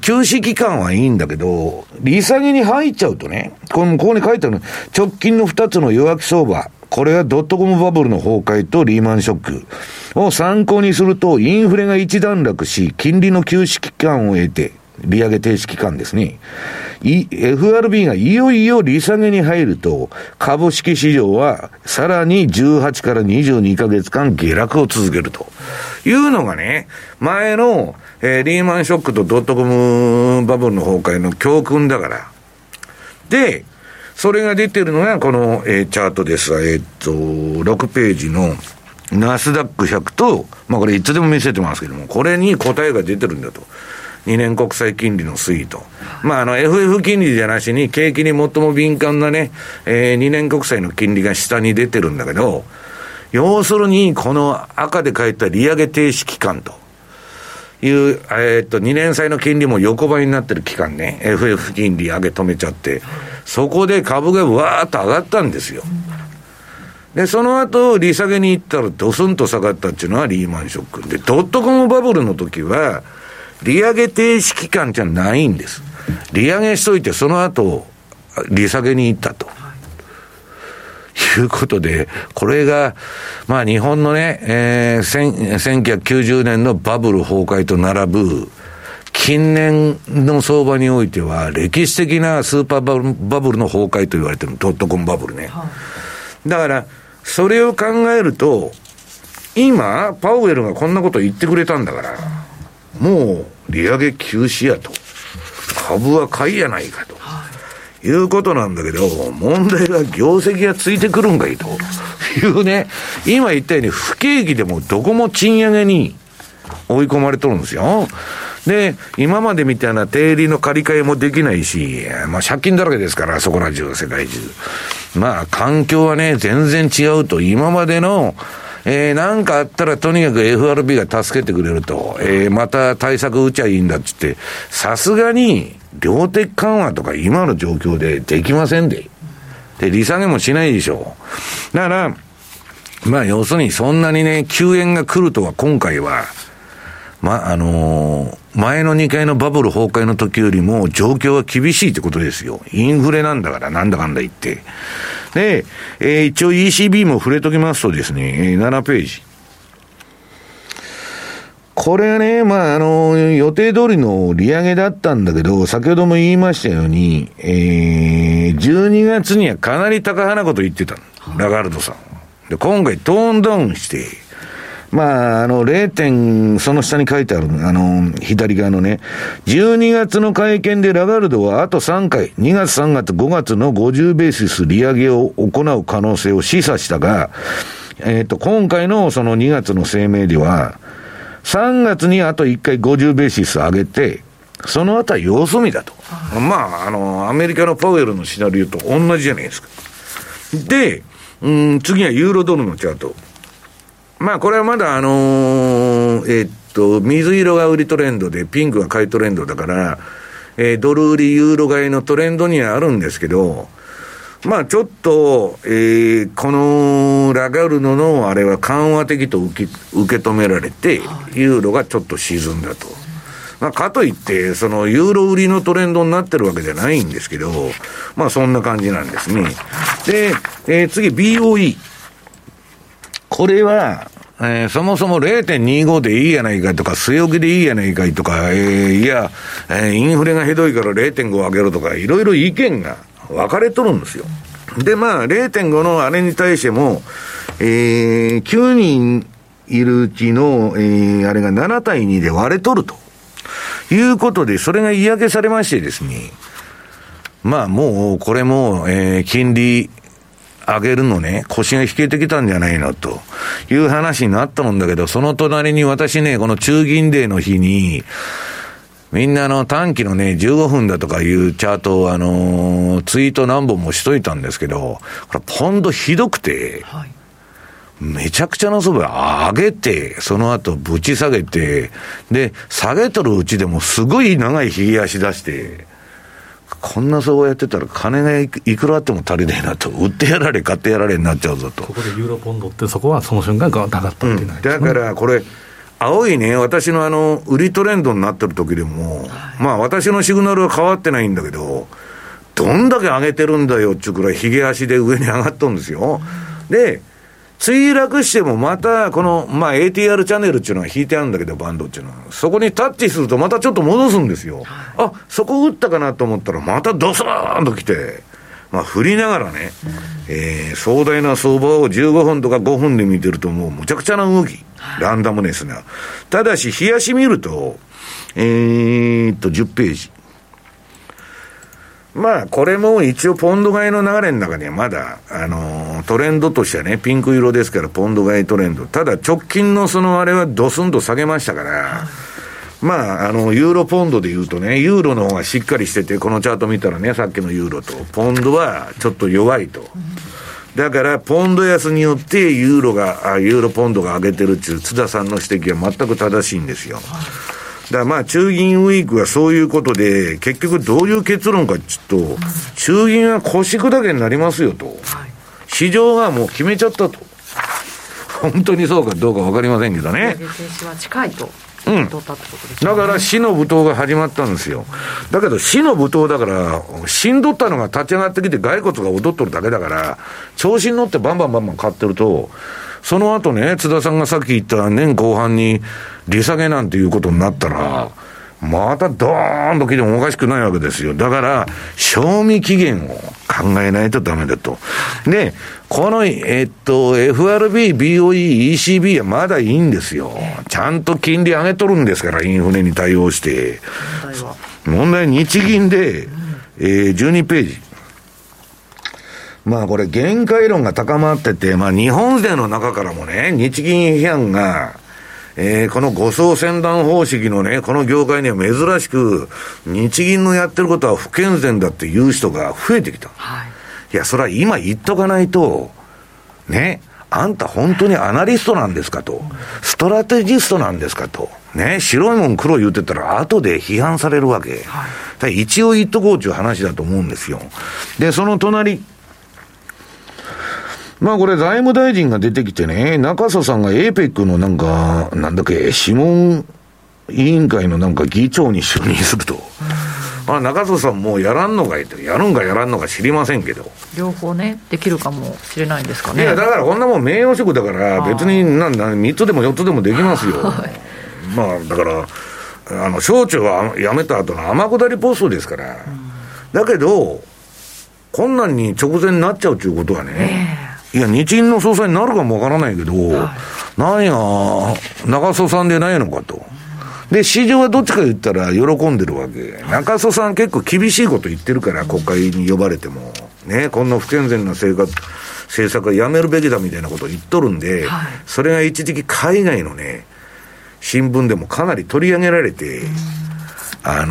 休止期間はいいんだけど、利下げに入っちゃうとね、ここに書いてある直近の2つの弱気相場、これはドットコムバブルの崩壊とリーマンショックを参考にすると、インフレが一段落し、金利の休止期間を得て、利上げ停止期間ですね。FRB がいよいよ利下げに入ると、株式市場はさらに18から22ヶ月間下落を続けるというのがね、前の、リーマンショックとドットコムバブルの崩壊の教訓だから。で、それが出てるのがこの、チャートです。6ページのナスダック100と、まあこれいつでも見せてますけども、これに答えが出てるんだと。2年国債金利の推移と、まあ、FF 金利じゃなしに景気に最も敏感なね、2年国債の金利が下に出てるんだけど、要するにこの赤で書いた利上げ停止期間という、2年債の金利も横ばいになってる期間ね、FF 金利上げ止めちゃって、そこで株がわーっと上がったんですよ。で、その後利下げに行ったらドスンと下がったっていうのはリーマンショックで、ドットコムバブルの時は利上げ停止期間じゃないんです。利上げしといてその後利下げに行ったということで、これが、まあ日本のね、1990年のバブル崩壊と並ぶ、近年の相場においては、歴史的なスーパーバブルの崩壊と言われてるドットコムバブルね。はい、だから、それを考えると、今、パウエルがこんなこと言ってくれたんだから、もう利上げ休止やと。株は買いやないかと。いうことなんだけど、問題は業績がついてくるんかいというね、今言ったように不景気でもどこも賃上げに追い込まれとるんですよ。で、今までみたいな定利の借り換えもできないし、まあ借金だらけですから、そこら中、世界中。まあ環境はね、全然違うと、今までの、なんかあったらとにかく FRB が助けてくれると、また対策打ちゃいいんだっつって、さすがに量的緩和とか今の状況でできませんで。で、利下げもしないでしょう。だから、まあ要するにそんなにね、救援が来るとは今回は、まあ前の2回のバブル崩壊の時よりも状況は厳しいってことですよ。インフレなんだからなんだかんだ言って。で、一応 ECB も触れときますとですね、7ページ。これはね、まあ、予定通りの利上げだったんだけど、先ほども言いましたように、12月にはかなり高花こと言ってたの。ラガルドさん。で、今回トーンダウンして、まあ、0. その下に書いてある、左側のね、12月の会見でラガルドはあと3回、2月、3月、5月の50ベーシス利上げを行う可能性を示唆したが、今回のその2月の声明では、3月にあと1回50ベーシス上げて、その後は様子見だと。まあ、アメリカのパウエルのシナリオと同じじゃないですか。で、次はユーロドルのチャート。まあこれはまだ水色が売りトレンドでピンクが買いトレンドだから、ドル売りユーロ買いのトレンドにはあるんですけど、まあちょっと、このラガルドのあれは緩和的と受け止められて、ユーロがちょっと沈んだと。まあかといって、そのユーロ売りのトレンドになってるわけじゃないんですけど、まあそんな感じなんですね。で、次 BOE。これは、そもそも 0.25 でいいやないかとか、据え置きでいいやないかとか、インフレがひどいから 0.5 上げろとか、いろいろ意見が分かれとるんですよ。で、まあ、0.5 のあれに対しても、9人いるうちの、あれが7対2で割れとると。いうことで、それが嫌気されましてですね、まあ、もう、これも、金利、上げるのね、腰が引けてきたんじゃないのという話になったもんだけど、その隣に私ね、この中銀デーの日にみんな短期のね15分だとかいうチャートをツイート何本もしといたんですけど、これポンドひどくて、はい、めちゃくちゃのそば上げて、その後ぶち下げて、で下げとるうちでもすごい長い冷やし出して、こんな相場やってたら金がいくらあっても足りないなと、売ってやられ買ってやられになっちゃうぞと。そこでユーロポンドって、そこはその瞬間ガーンと上がったってない、ね、だからこれ青いね、私の売りトレンドになってる時でも、はい、まあ私のシグナルは変わってないんだけど、どんだけ上げてるんだよっちゅうくらいヒゲ足で上に上がっとるんですよ。で墜落してもまたこの、まあ、ATR チャンネルっていうのは引いてあるんだけど、バンドっていうのはそこにタッチするとまたちょっと戻すんですよ。あ、そこ打ったかなと思ったらまたドスーンと来て、まあ振りながらね、壮大な相場を15分とか5分で見てると、もうむちゃくちゃな動き、ランダムネスな。ただし冷やし見ると10ページ、まあこれも一応ポンド買いの流れの中にはまだトレンドとしてはね、ピンク色ですからポンド買いトレンド。ただ直近のそのあれはドスンと下げましたから、まあユーロポンドで言うとね、ユーロの方がしっかりしてて、このチャート見たらね、さっきのユーロとポンドはちょっと弱いと。だからポンド安によってユーロポンドが上げてるっていう津田さんの指摘は全く正しいんですよ。だからまあ中銀ウィークはそういうことで、結局どういう結論かちょっと、中銀は腰砕けになりますよと、市場がもう決めちゃったと本当にそうかどうか分かりませんけどね。月は近いとうん、だから死の舞踏が始まったんですよ。だけど死の舞踏だから死んどったのが立ち上がってきて骸骨が踊っとるだけだから調子に乗ってバンバン買ってると、その後ね津田さんがさっき言った年後半に利下げなんていうことになったらまたドーンと来てもおかしくないわけですよ。だから賞味期限を考えないとダメだと。でこの、FRB、BOE、ECB はまだいいんですよ。ちゃんと金利上げとるんですから、インフレに対応して。問題は日銀で、12ページ。まあこれ限界論が高まってて、まあ日本勢の中からもね、日銀批判が、この護送船団方式のねこの業界には珍しく日銀のやってることは不健全だっていう人が増えてきた、はい、いやそれは今言っとかないとね、あんた本当にアナリストなんですかと、ストラテジストなんですかとね、白いもん黒い言ってたら後で批判されるわけ、はい、一応言っとこうという話だと思うんですよ。でその隣まあこれ財務大臣が出てきてね、中曽さんが APEC の諮問委員会の議長に就任すると、まあ中曽さんもうやらんのかいってやるんかやらんのか知りませんけど、両方ねできるかもしれないんですかね。いやだからこんなもん名誉職だから別に3つでも4つでもできますよ、はい、まあだから省庁は辞めた後の天下りポストですから、だけどこんなんに直前になっちゃうということはね、いや日銀の総裁になるかもわからないけど、はい、なんや中曽さんでないのかと。で市場はどっちか言ったら喜んでるわけ、中曽さん結構厳しいこと言ってるから国会に呼ばれてもね、こんな不健全な政策はやめるべきだみたいなことを言っとるんで、はい、それが一時期海外のね新聞でもかなり取り上げられて、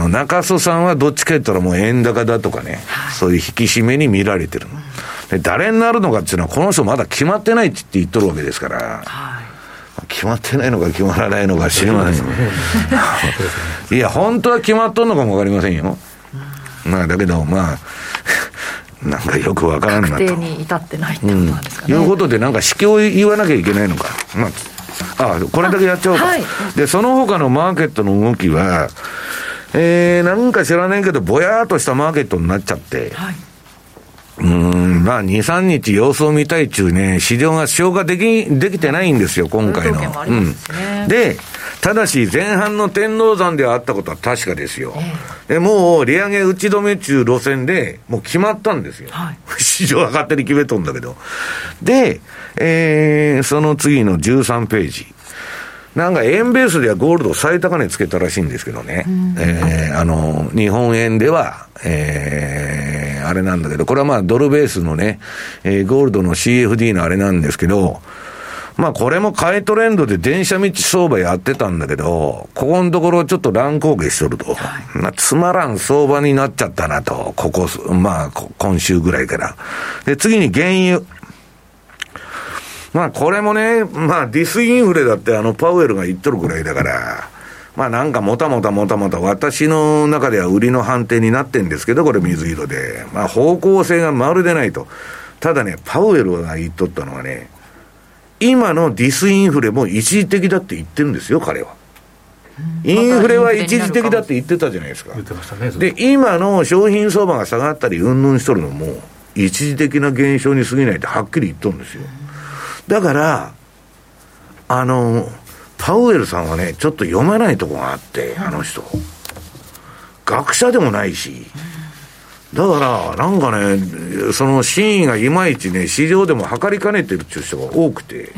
中曽さんはどっちか言ったらもう円高だとかね、はい、そういう引き締めに見られてるの、で誰になるのかっていうのはこの人まだ決まってないって言っとるわけですから、はい、決まってないのか決まらないのか知りませんいや本当は決まっとんのかも分かりませんよ、まあ、だけどまあなんかよく分からんなと、確定に至ってないってことなんですかね、いうことでなんか指標を言わなきゃいけないのか、まあこれだけやっちゃおうか、はい、でその他のマーケットの動きは、なんか知らないけどぼやーっとしたマーケットになっちゃって、はい、まあ、2、3日様子を見たい中ね、市場が消化できてないんですよ、今回の。で、ただし前半の天王山ではあったことは確かですよ。で、もう利上げ打ち止め中路線でもう決まったんですよ。はい、市場は勝手に決めとんだけど。で、その次の13ページ。なんか円ベースではゴールド最高値つけたらしいんですけどね、日本円では、あれなんだけど、これはまあドルベースのね、ゴールドの CFD のあれなんですけど、まあこれも買いトレンドで電車道相場やってたんだけど、ここのところちょっと乱高下しとると、まあ、つまらん相場になっちゃったなと、まあ今週ぐらいから。で、次に原油。まあこれもね、まあディスインフレだってパウエルが言っとるぐらいだから、まあなんかもたもた私の中では売りの判定になってんですけど、これ水色で。まあ方向性がまるでないと。ただね、パウエルが言っとったのはね、今のディスインフレも一時的だって言ってるんですよ、彼は。インフレは一時的だって言ってたじゃないですか。言ってましたね。で、今の商品相場が下がったりうんぬんしとるのも、一時的な現象に過ぎないってはっきり言っとるんですよ。だからパウエルさんはねちょっと読めないとこがあって、あの人学者でもないし、だからなんかねその真意がいまいちね市場でも測りかねてるっていう人が多くて、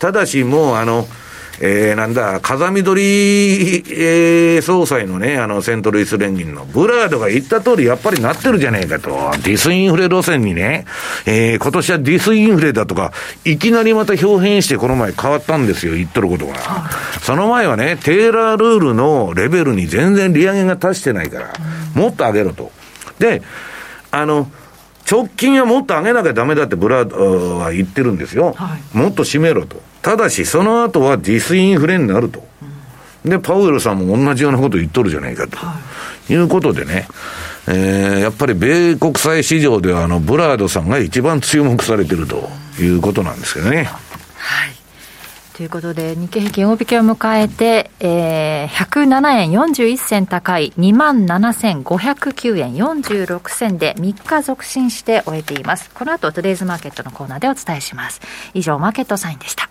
ただしもう風見鶏、総裁のねセントルイス連銀のブラードが言った通りやっぱりなってるじゃねえかと、ディスインフレ路線にね、今年はディスインフレだとかいきなりまた表変してこの前変わったんですよ、言っとることが。その前はねテーラールールのレベルに全然利上げが達してないから、もっと上げろと。で直近はもっと上げなきゃダメだってブラードは言ってるんですよ、はい、もっと締めろと。ただしその後はディスインフレになると、でパウエルさんも同じようなこと言っとるじゃないかと、はい、いうことでね、やっぱり米国債市場ではブラードさんが一番注目されてるということなんですけどね、はい。ということで、日経平均大引けを迎えて、107円41銭高い 27,509 円46銭で3日続伸して終えています。この後トゥデイズマーケットのコーナーでお伝えします。以上、マーケットサインでした。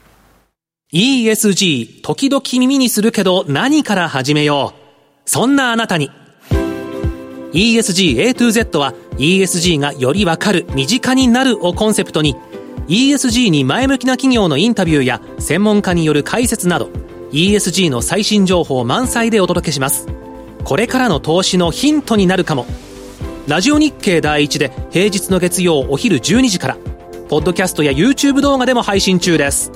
ESG、 時々耳にするけど何から始めよう。そんなあなたに ESG A to Z は ESG がよりわかる、身近になるをコンセプトに、ESG に前向きな企業のインタビューや専門家による解説など ESG の最新情報満載でお届けします。これからの投資のヒントになるかも。ラジオ日経第一で平日の月曜お昼12時から、ポッドキャストや YouTube 動画でも配信中です。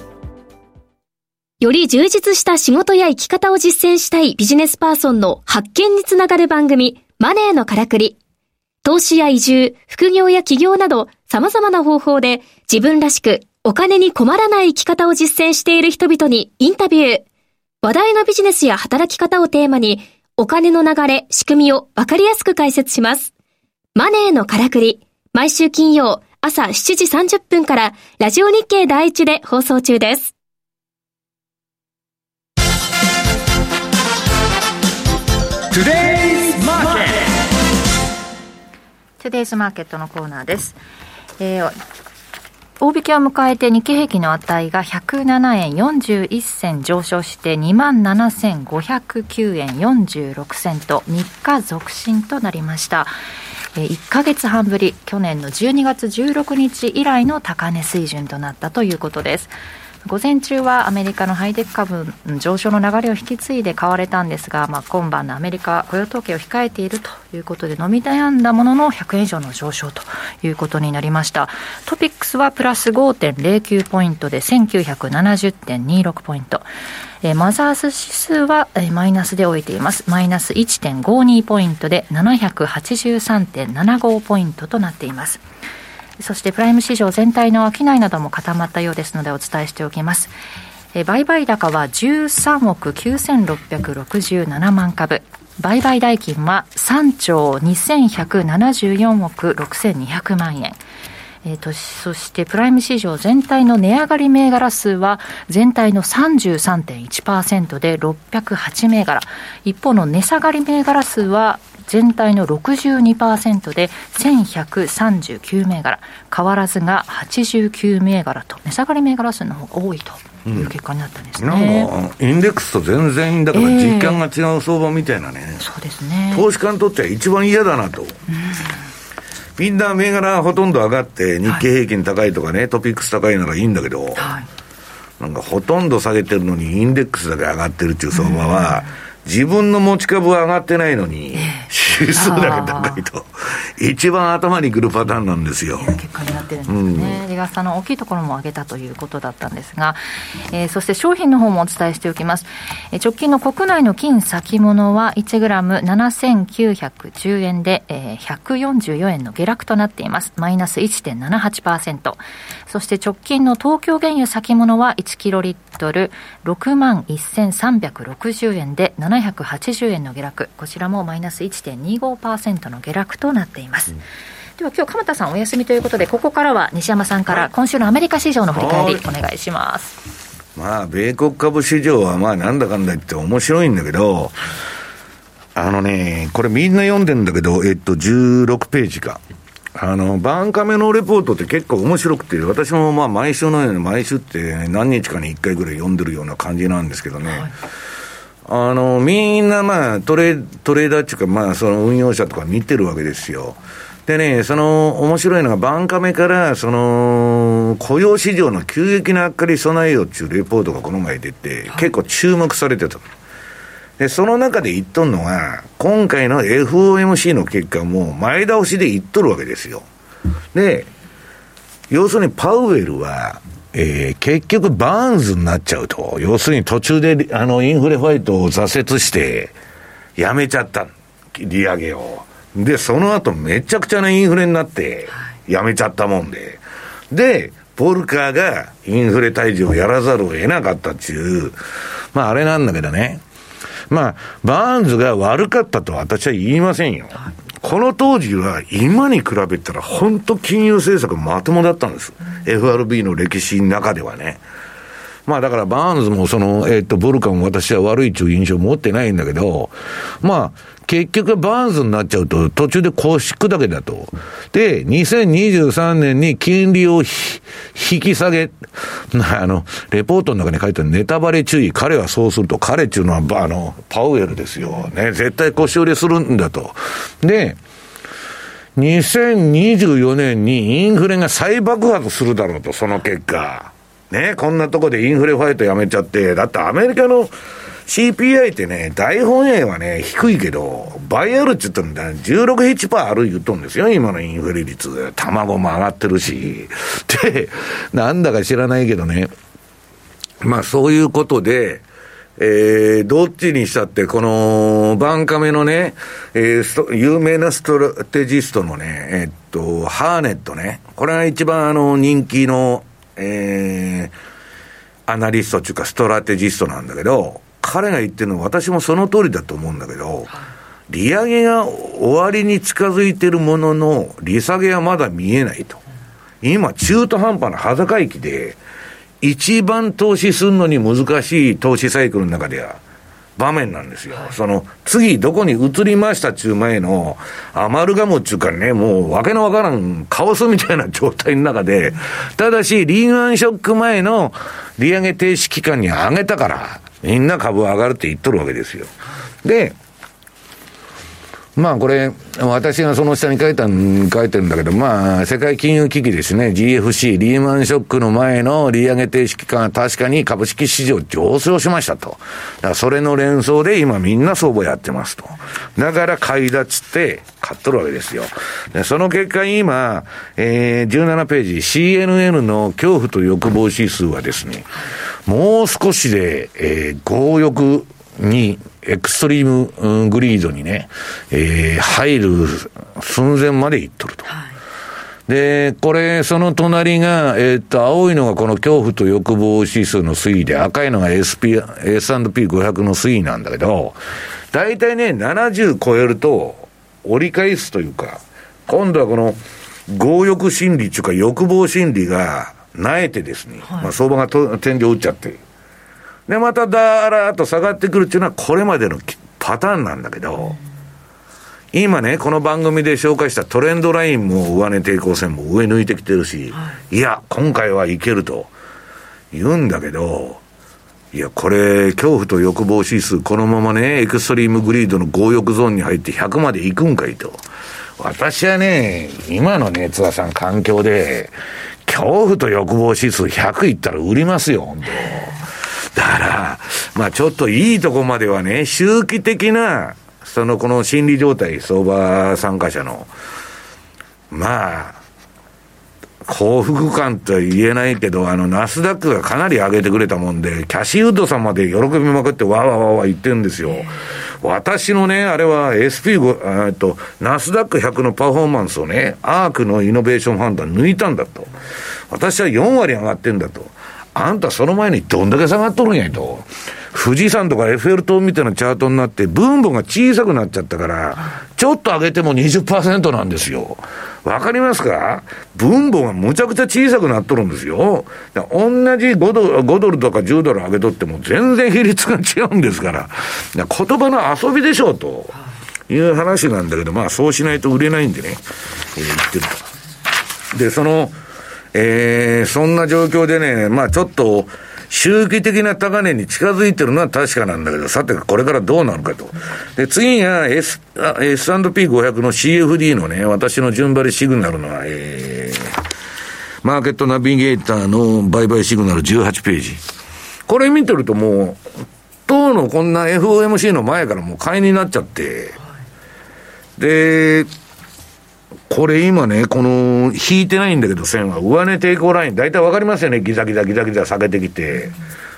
より充実した仕事や生き方を実践したいビジネスパーソンの発見につながる番組、マネーのからくり。投資や移住、副業や起業など様々な方法で自分らしくお金に困らない生き方を実践している人々にインタビュー。話題のビジネスや働き方をテーマに、お金の流れ、仕組みをわかりやすく解説します。マネーのからくり、毎週金曜朝7時30分からラジオ日経第一で放送中です。トゥデイズマーケット。トゥデイズマーケットのコーナーです。大引けを迎えて日経平均の値が107円41銭上昇して 27,509 円46銭と3日続伸となりました。1ヶ月半ぶり、去年の12月16日以来の高値水準となったということです。午前中はアメリカのハイテク株上昇の流れを引き継いで買われたんですが、今晩のアメリカ雇用統計を控えているということで伸び悩んだものの100円以上の上昇ということになりました。トピックスはプラス 5.09 ポイントで 1970.26 ポイント、マザーズ指数はマイナスで終えています。マイナス 1.52 ポイントで 783.75 ポイントとなっています。そしてプライム市場全体の商いなども固まったようですのでお伝えしておきます。売買高は13億9667万株、売買代金は3兆2174億6200万円、そしてプライム市場全体の値上がり銘柄数は全体の 33.1% で608銘柄、一方の値下がり銘柄数は全体の 62% で1139銘柄、変わらずが89銘柄と値下がり銘柄数の方が多いという結果になったんですね。なんかインデックスと全然だから実感が違う相場みたいなね、そうですね、投資家にとっては一番嫌だなと、みんな銘柄ほとんど上がって日経平均高いとかね、はい、トピックス高いならいいんだけど、はい、なんかほとんど下げてるのにインデックスだけ上がってるっていう相場は、自分の持ち株は上がってないのに指数だけ高いと一番頭にくるパターンなんですよ。結果になってるんですよね。利差の大きいところも上げたということだったんですが、そして商品の方もお伝えしておきます。直近の国内の金先物は 1g7910 円で、144円の下落となっています。マイナス 1.78%。 そして直近の東京原油先物は 1kl 61,360 円で780円の下落、こちらもマイナス 1.25% の下落となっています。では今日鎌田さんお休みということで、ここからは西山さんから今週のアメリカ市場の振り返りお願いします。米国株市場はなんだかんだ言って面白いんだけど、これみんな読んでんだけど、16ページか、バンカメのレポートって結構面白くて、私も毎週のように、毎週って何日かに1回ぐらい読んでるような感じなんですけどね、はい、みんなトレーダーっていうかその運用者とか見てるわけですよ。でね、その面白いのがバンカメからその雇用市場の急激な悪化に備えようっていうレポートがこの前出て、結構注目されてた。でその中で言っとんのが今回の FOMC の結果も前倒しで言っとるわけですよ。で要するにパウエルは結局バーンズになっちゃうと、要するに途中でインフレファイトを挫折してやめちゃった利上げを。でその後めちゃくちゃなインフレになってやめちゃったもんで、でポルカーがインフレ退治をやらざるを得なかったっていうあれなんだけどね、バーンズが悪かったとは私は言いませんよ。この当時は今に比べたら本当金融政策まともだったんです。 FRB の歴史の中ではね、まあだからバーンズもその、ボルカン私は悪いという印象を持ってないんだけど、まあ結局バーンズになっちゃうと途中で公式だけだと。で、2023年に金利を引き下げ、レポートの中に書いてあるネタバレ注意、彼はそうすると、彼っていうのはパウエルですよね、絶対腰折れするんだと。で、2024年にインフレが再爆発するだろうと、その結果ね、こんなとこでインフレファイトやめちゃって、だってアメリカの CPI ってね、大本営はね低いけどバイアルチって言ったら 16-7% ある言っとんですよ、今のインフレ率。卵も上がってるしで、なんだか知らないけどね、まあそういうことで、どっちにしたって、この、バンカメのね、有名なストラテジストのね、ハーネットね、これが一番人気の、アナリストというかストラテジストなんだけど、彼が言ってるのは私もその通りだと思うんだけど、利上げが終わりに近づいてるものの、利下げはまだ見えないと。今、中途半端な裸域で、一番投資するのに難しい投資サイクルの中では場面なんですよ。その次どこに移りましたっちゅう前のアマルガムっちゅうかね、もうわけのわからんカオスみたいな状態の中で、ただしリーマンショック前の利上げ停止期間に上げたからみんな株上がるって言っとるわけですよ。で、まあこれ私がその下に書いてるんだけど、まあ世界金融危機ですね、 GFC リーマンショックの前の利上げ停止期間は確かに株式市場上昇しましたと。だからそれの連想で今みんな相場やってますと。だから買いだっつって買っとるわけですよ。でその結果今、17ページ CNN の恐怖と欲望指数はですね、もう少しで、強欲にエクストリームグリードにね、入る寸前までいっとると、はい、でこれその隣が、青いのがこの恐怖と欲望指数の推移で、赤いのが S&P500 の推移なんだけど、だいたいね70超えると折り返すというか、今度はこの強欲心理というか欲望心理が萎えてですね、はい、まあ、相場が天井打っちゃってで、まただらーっと下がってくるっていうのはこれまでのパターンなんだけど、今ねこの番組で紹介したトレンドラインも上値抵抗線も上抜いてきてるし、いや今回はいけると言うんだけど、いやこれ恐怖と欲望指数このままねエクストリームグリードの強欲ゾーンに入って100までいくんかいと。私はね今のね津田さん環境で恐怖と欲望指数100いったら売りますよ本当。だから、まあちょっといいとこまではね、周期的な、そのこの心理状態、相場参加者の、まあ、幸福感とは言えないけど、ナスダックがかなり上げてくれたもんで、キャシーウッドさんまで喜びまくってわーわーわーわー言ってるんですよ。私のね、あれは SP5、ナスダック100のパフォーマンスをね、アークのイノベーションファンドは抜いたんだと。私は4割上がってんだと。あんたその前にどんだけ下がっとるんやと。富士山とかエッフェル塔みたいなチャートになって分母が小さくなっちゃったからちょっと上げても 20% なんですよ。わかりますか？分母がむちゃくちゃ小さくなっとるんですよ。だから同じ5ドルとか10ドル上げとっても全然比率が違うんですから、だから言葉の遊びでしょうという話なんだけど、まあそうしないと売れないんでね、言ってる。でそのそんな状況でね、まあちょっと周期的な高値に近づいてるのは確かなんだけど、さてこれからどうなるかと。で次が S&P500 の CFD のね、私の順張りシグナルの、マーケットナビゲーターの売買シグナル18ページ。これ見てるともう当のこんな FOMC の前からもう買いになっちゃって、でこれ今ね、この引いてないんだけど線は上値抵抗ラインだいたいわかりますよね、ギザギザギザギザ下げてきて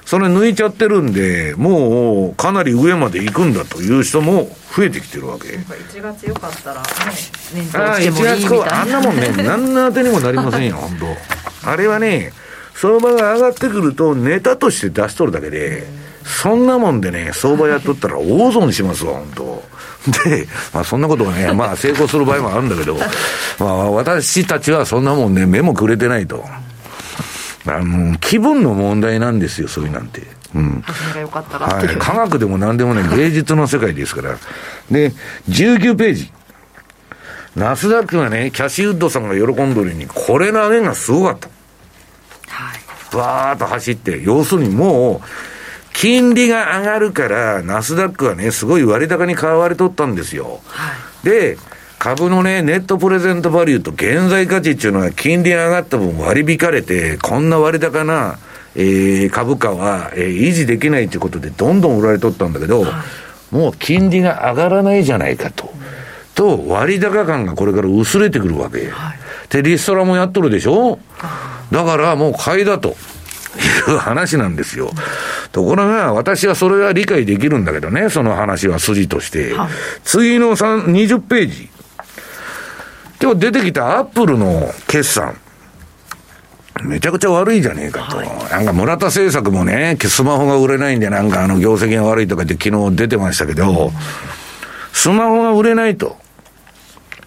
それ抜いちゃってるんで、もうかなり上まで行くんだという人も増えてきてるわけ。1月よかったらね、年頭してもいいみたいな、あんなもんね何の当てにもなりませんよ本当。あれはね相場が上がってくるとネタとして出しとるだけで、そんなもんでね相場やっとったら大損しますわ本当。で、まあそんなことがね、まあ成功する場合もあるんだけど、まあ私たちはそんなもんね、目もくれてないと。気分の問題なんですよ、そういうなんて。うん、がよかったら、はい、科学でも何でもない芸術の世界ですから。で、19ページ。ナスダックがね、キャシーウッドさんが喜んどるように、これの上げがすごかった。はい。わーっと走って、要するにもう、金利が上がるから、ナスダックはね、すごい割高に買われとったんですよ。はい。で、株のね、ネットプレゼントバリューと現在価値っていうのは金利が上がった分割り引かれて、こんな割高な、株価は、維持できないということでどんどん売られとったんだけど、もう金利が上がらないじゃないかと、と割高感がこれから薄れてくるわけ、はい、でリストラもやっとるでしょ、だからもう買いだという話なんですよ。ところが私はそれは理解できるんだけどね、その話は筋として、はい、次の20ページ今日出てきたアップルの決算めちゃくちゃ悪いじゃねえかと、はい、なんか村田製作もねスマホが売れないんでなんか業績が悪いとかって昨日出てましたけど、うん、スマホが売れないと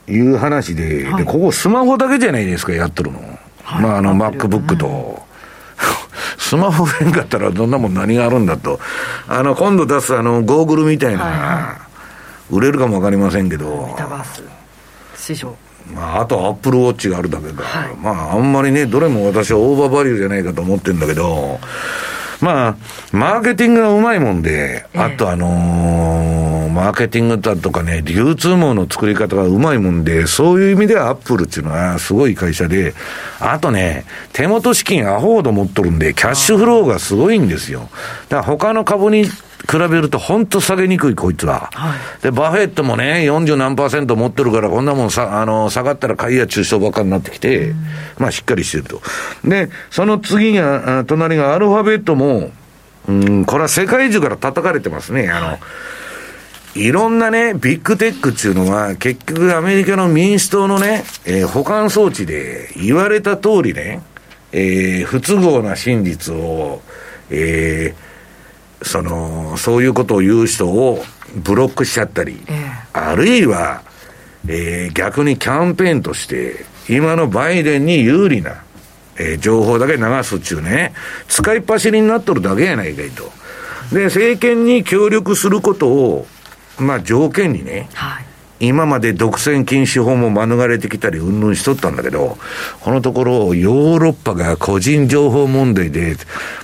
いう話 で、はい、でここスマホだけじゃないですかやっとるの、はい、まあMacBook と、うん、スマホ売れんかったらどんなもん何があるんだと、今度出すゴーグルみたいな、はい、売れるかもわかりませんけどメタバース市場、まあ、あとアップルウォッチがあるだけか、はい、まああんまりねどれも私はオーバーバリューじゃないかと思ってるんだけど、まあマーケティングがうまいもんで、あとマーケティングだとかね流通網の作り方がうまいもんで、そういう意味ではアップルっていうのはすごい会社で、あとね手元資金アホほど持っとるんでキャッシュフローがすごいんですよ。だから他の株に比べると本当下げにくいこいつは、はい、でバフェットもね40何%持ってるからこんなもんさ下がったら買いや中傷ばっかになってきて、まあしっかりしてると。でその次が隣がアルファベットも、これは世界中から叩かれてますね。いろんなねビッグテックっていうのは結局アメリカの民主党のね、補完装置で言われた通りね、不都合な真実を、そういうことを言う人をブロックしちゃったり、あるいは、逆にキャンペーンとして今のバイデンに有利な、情報だけ流すっちゅうね使いっ走りになっとるだけやないかいと。で政権に協力することを、まあ、条件にね、はい、今まで独占禁止法も免れてきたりうんぬんしとったんだけど、このところヨーロッパが個人情報問題で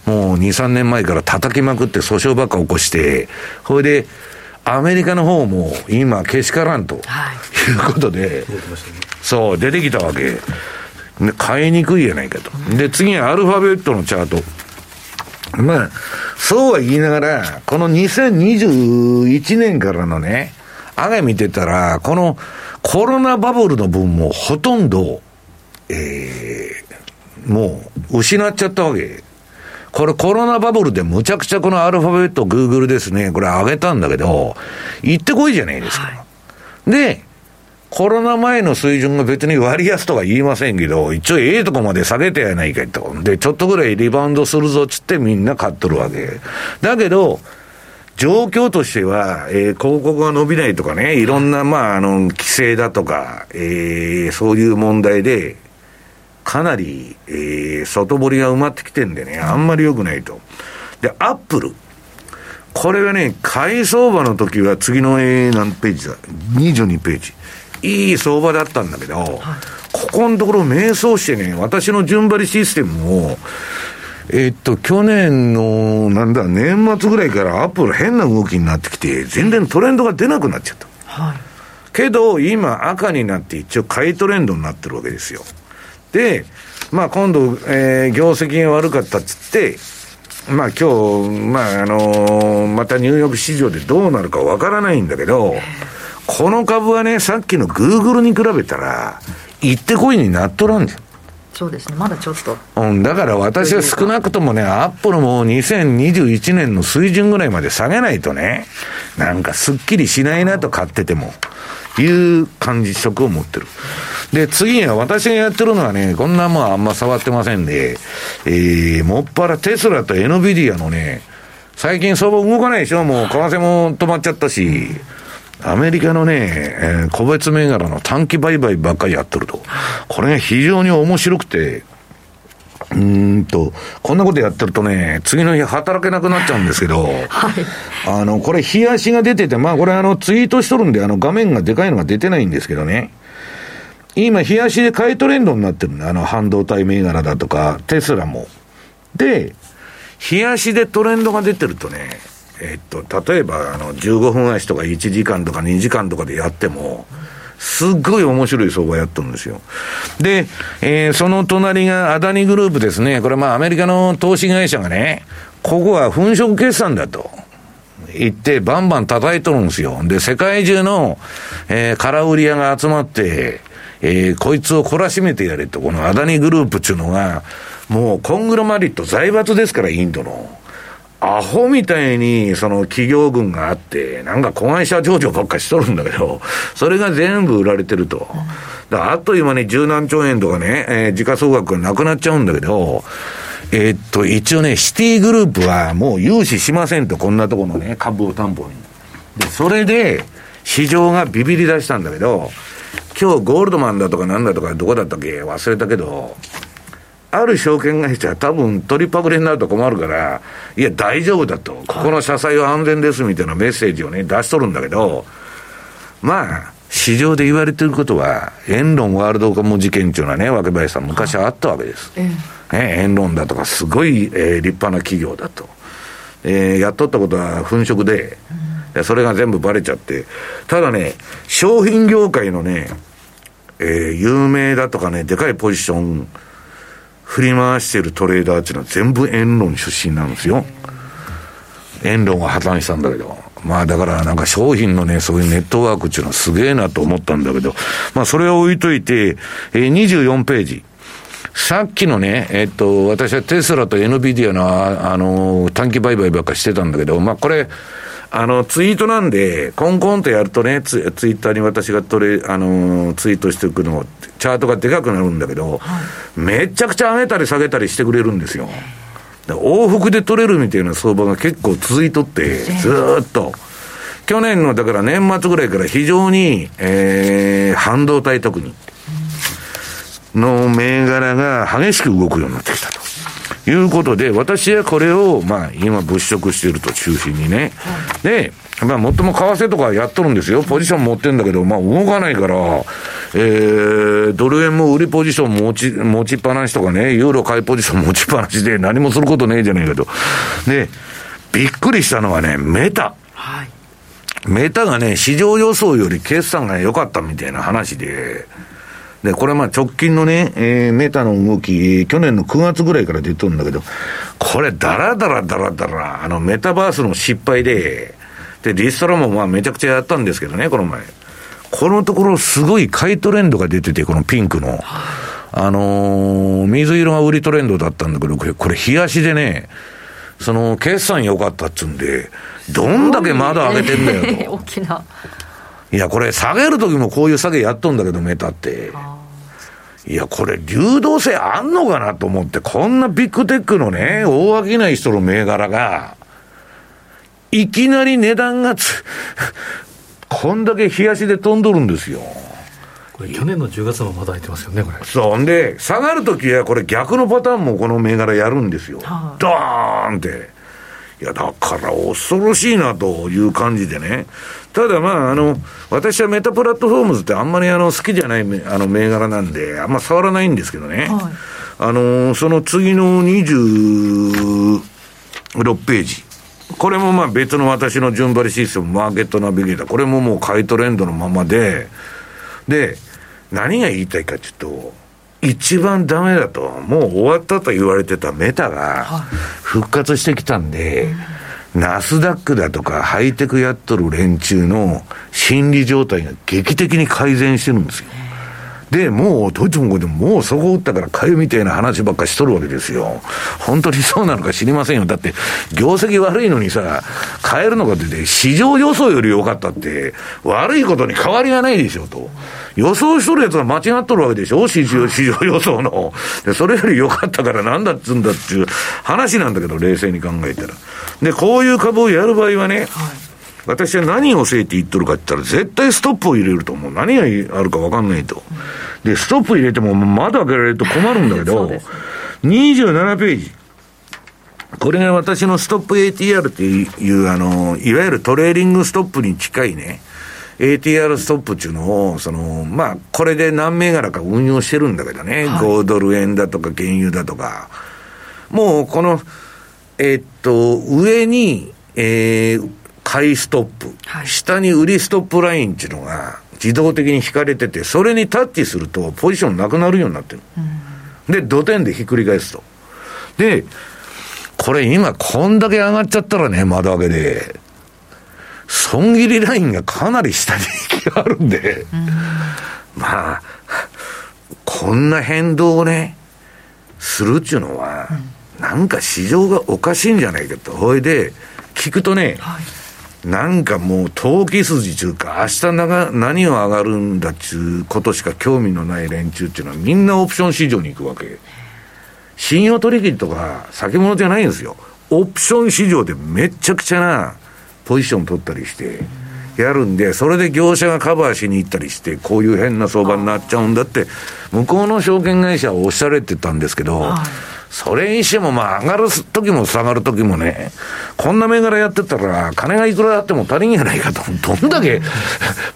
もう 2,3 年前から叩きまくって訴訟ばっか起こして、それでアメリカの方も今けしからんということで、はい、そう出てきたわけ、買いにくいやないかと、うん、で次はアルファベットのチャート、まあそうは言いながらこの2021年からのね上げ見てたらこのコロナバブルの分もほとんど、もう失っちゃったわけ。これコロナバブルでむちゃくちゃこのアルファベットグーグルですねこれ上げたんだけど行ってこいじゃないですか、はい、でコロナ前の水準が別に割安とは言いませんけど、一応とこまで下げてやないかと。で、ちょっとぐらいリバウンドするぞっつってみんな買っとるわけ。だけど、状況としては、広告が伸びないとかね、いろんな、まあ、規制だとか、そういう問題で、かなり、外堀が埋まってきてんでね、あんまり良くないと。で、アップル。これがね、買い相場の時は次の、何ページだ ?22 ページ。いい相場だったんだけど、はい、ここのところ迷走してね、私の順張りシステムを去年の年末ぐらいからアップル変な動きになってきて全然トレンドが出なくなっちゃった、はい、けど今赤になって一応買いトレンドになってるわけですよ。で、まあ、今度、業績が悪かったっつってまあ今日、またニューヨーク市場でどうなるかわからないんだけど、この株はね、さっきのグーグルに比べたら、行ってこいになっとらんじゃん。そうですね、まだちょっと。うん、だから私は少なくともね、アップルも2021年の水準ぐらいまで下げないとね、なんかすっきりしないなと買ってても、いう感じ色を持ってる。で、次は私がやってるのはね、こんなもんあんま触ってませんで、もっぱらテスラとNVIDIAのね、最近相場動かないでしょ、もう為替も止まっちゃったし、アメリカのね、個別銘柄の短期売買ばっかりやってると。これが非常に面白くて、こんなことやってるとね、次の日働けなくなっちゃうんですけど、はい、これ日足が出てて、まあこれツイートしとるんで、画面がでかいのが出てないんですけどね、今日足で買いトレンドになってるんで、半導体銘柄だとかテスラも。で、日足でトレンドが出てるとね、例えば15分足とか1時間とか2時間とかでやってもすっごい面白い相場やってるんですよ。で、その隣がアダニグループですね。これまあアメリカの投資会社がね、ここは粉飾決算だと言ってバンバン叩いとるんですよ。で、世界中の、空売り屋が集まって、こいつを懲らしめてやれと。このアダニグループっていうのがもうコングロマリット財閥ですから、インドの。アホみたいにその企業群があって、なんか子会社上場ばっかしとるんだけど、それが全部売られてると。だからあっという間に十何兆円とかね、時価総額がなくなっちゃうんだけど、一応ね、シティグループはもう融資しませんと、こんなところのね、株を担保に。で、それで市場がビビり出したんだけど、今日ゴールドマンだとかなんだとか、どこだったっけ忘れたけど、ある証券会社は多分取りパクリになると困るから、いや大丈夫だと、ここの社債は安全ですみたいなメッセージをね、出しとるんだけど、まあ市場で言われてることは、エンロンワールドコム事件っていうのはね、若林さん昔あったわけです、エンロンだとかすごい、立派な企業だと、やっとったことは粉飾で、それが全部バレちゃって。ただね、商品業界のね、有名だとかね、でかいポジション振り回しているトレーダーっていうのは全部エンロン出身なんですよ。エンロンが破綻したんだけど、まあだからなんか商品のね、そういうネットワークっていうのはすげえなと思ったんだけど、まあそれを置いといて、24ページ。さっきのね、私はテスラと NVIDIA の短期売買ばっかしてたんだけど、まあこれ、ツイートなんで、コンコンとやるとね、ツイッターに私がツイートしていくの、チャートがでかくなるんだけど、はい、めちゃくちゃ上げたり下げたりしてくれるんですよ。往復で取れるみたいな相場が結構続いとって、ずーっと。去年の、だから年末ぐらいから非常に、半導体特に、の銘柄が激しく動くようになってきたと。いうことで、私はこれを、まあ、今物色していると、中心にね。で、まあ、もっとも為替とかやっとるんですよ。ポジション持ってるんだけど、まあ、動かないから、ドル円も売りポジション持ちっぱなしとかね、ユーロ買いポジション持ちっぱなしで、何もすることねえじゃねえかと。で、びっくりしたのはね、メタ。はい、メタがね、市場予想より決算が良かったみたいな話で、で、これまあ直近のね、メタの動き、去年の9月ぐらいから出てるんだけど、これだらだら、メタバースの失敗で、で、リストラもまあめちゃくちゃやったんですけどね、この前。このところすごい買いトレンドが出てて、このピンクの。水色が売りトレンドだったんだけど、これ日足でね、その、決算良かったっつうんで、どんだけまだ上げてんだよと。大きな。いや、これ下げるときもこういう下げやっとんだけど、メタって。いや、これ流動性あんのかなと思って、こんなビッグテックのね、大商い人の銘柄が、いきなり値段がこんだけ日足で飛んどるんですよ。これ去年の10月もまだ入ってますよね、これ。そう。んで、下がるときはこれ逆のパターンもこの銘柄やるんですよ。ドーンって。いや、だから恐ろしいなという感じでね。ただまあ、私はメタプラットフォームズってあんまり好きじゃない銘柄なんで、あんま触らないんですけどね。はい、その次の26ページ。これもまあ別の私の順張りシステム、マーケットナビゲーター。これももう買いトレンドのままで。で、何が言いたいかというと、一番ダメだと、もう終わったと言われてたメタが復活してきたんで、ナスダックだとかハイテクやっとる連中の心理状態が劇的に改善してるんですよ。で、もうどっちもこっちももうそこ打ったから買いみたいな話ばっかしとるわけですよ。本当にそうなのか知りませんよ。だって業績悪いのにさ、買えるのかって言って、市場予想より良かったって悪いことに変わりはないでしょと。予想しとるやつが間違っとるわけでしょ、市場予想の。で、それより良かったからなんだっつうんだっていう話なんだけど、冷静に考えたら。で、こういう株をやる場合はね、はい、私は何をせいって言っとるかって言ったら、絶対ストップを入れると思う。何があるか分かんないと。で、ストップ入れてもまだ開けられると困るんだけど、27ページ。これが私のストップ ATR っていう、いわゆるトレーリングストップに近いね、ATR ストップっていうのを、まあ、これで何銘柄か運用してるんだけどね、はい、5ドル円だとか、原油だとか、もうこの、上に、買いストップ、はい、下に売りストップラインっていうのが自動的に引かれてて、それにタッチするとポジションなくなるようになってる。うん、で、土点でひっくり返すと。で、これ今こんだけ上がっちゃったらね、窓開けで、損切りラインがかなり下に行きあるんで、うん、まあ、こんな変動をね、するっちゅうのは、うん、なんか市場がおかしいんじゃないかと。ほいで、聞くとね、はい、なんかもう投機筋ちゅうか、明日何を上がるんだっちゅうことしか興味のない連中っていうのは、みんなオプション市場に行くわけ。信用取引とか先物じゃないんですよ。オプション市場でめちゃくちゃなポジション取ったりしてやるんで、それで業者がカバーしに行ったりして、こういう変な相場になっちゃうんだって向こうの証券会社はおっしゃられてたんですけど、それにしてもまあ上がる時も下がる時もね、こんな銘柄やってたら金がいくらあっても足りんやないかと。どんだけ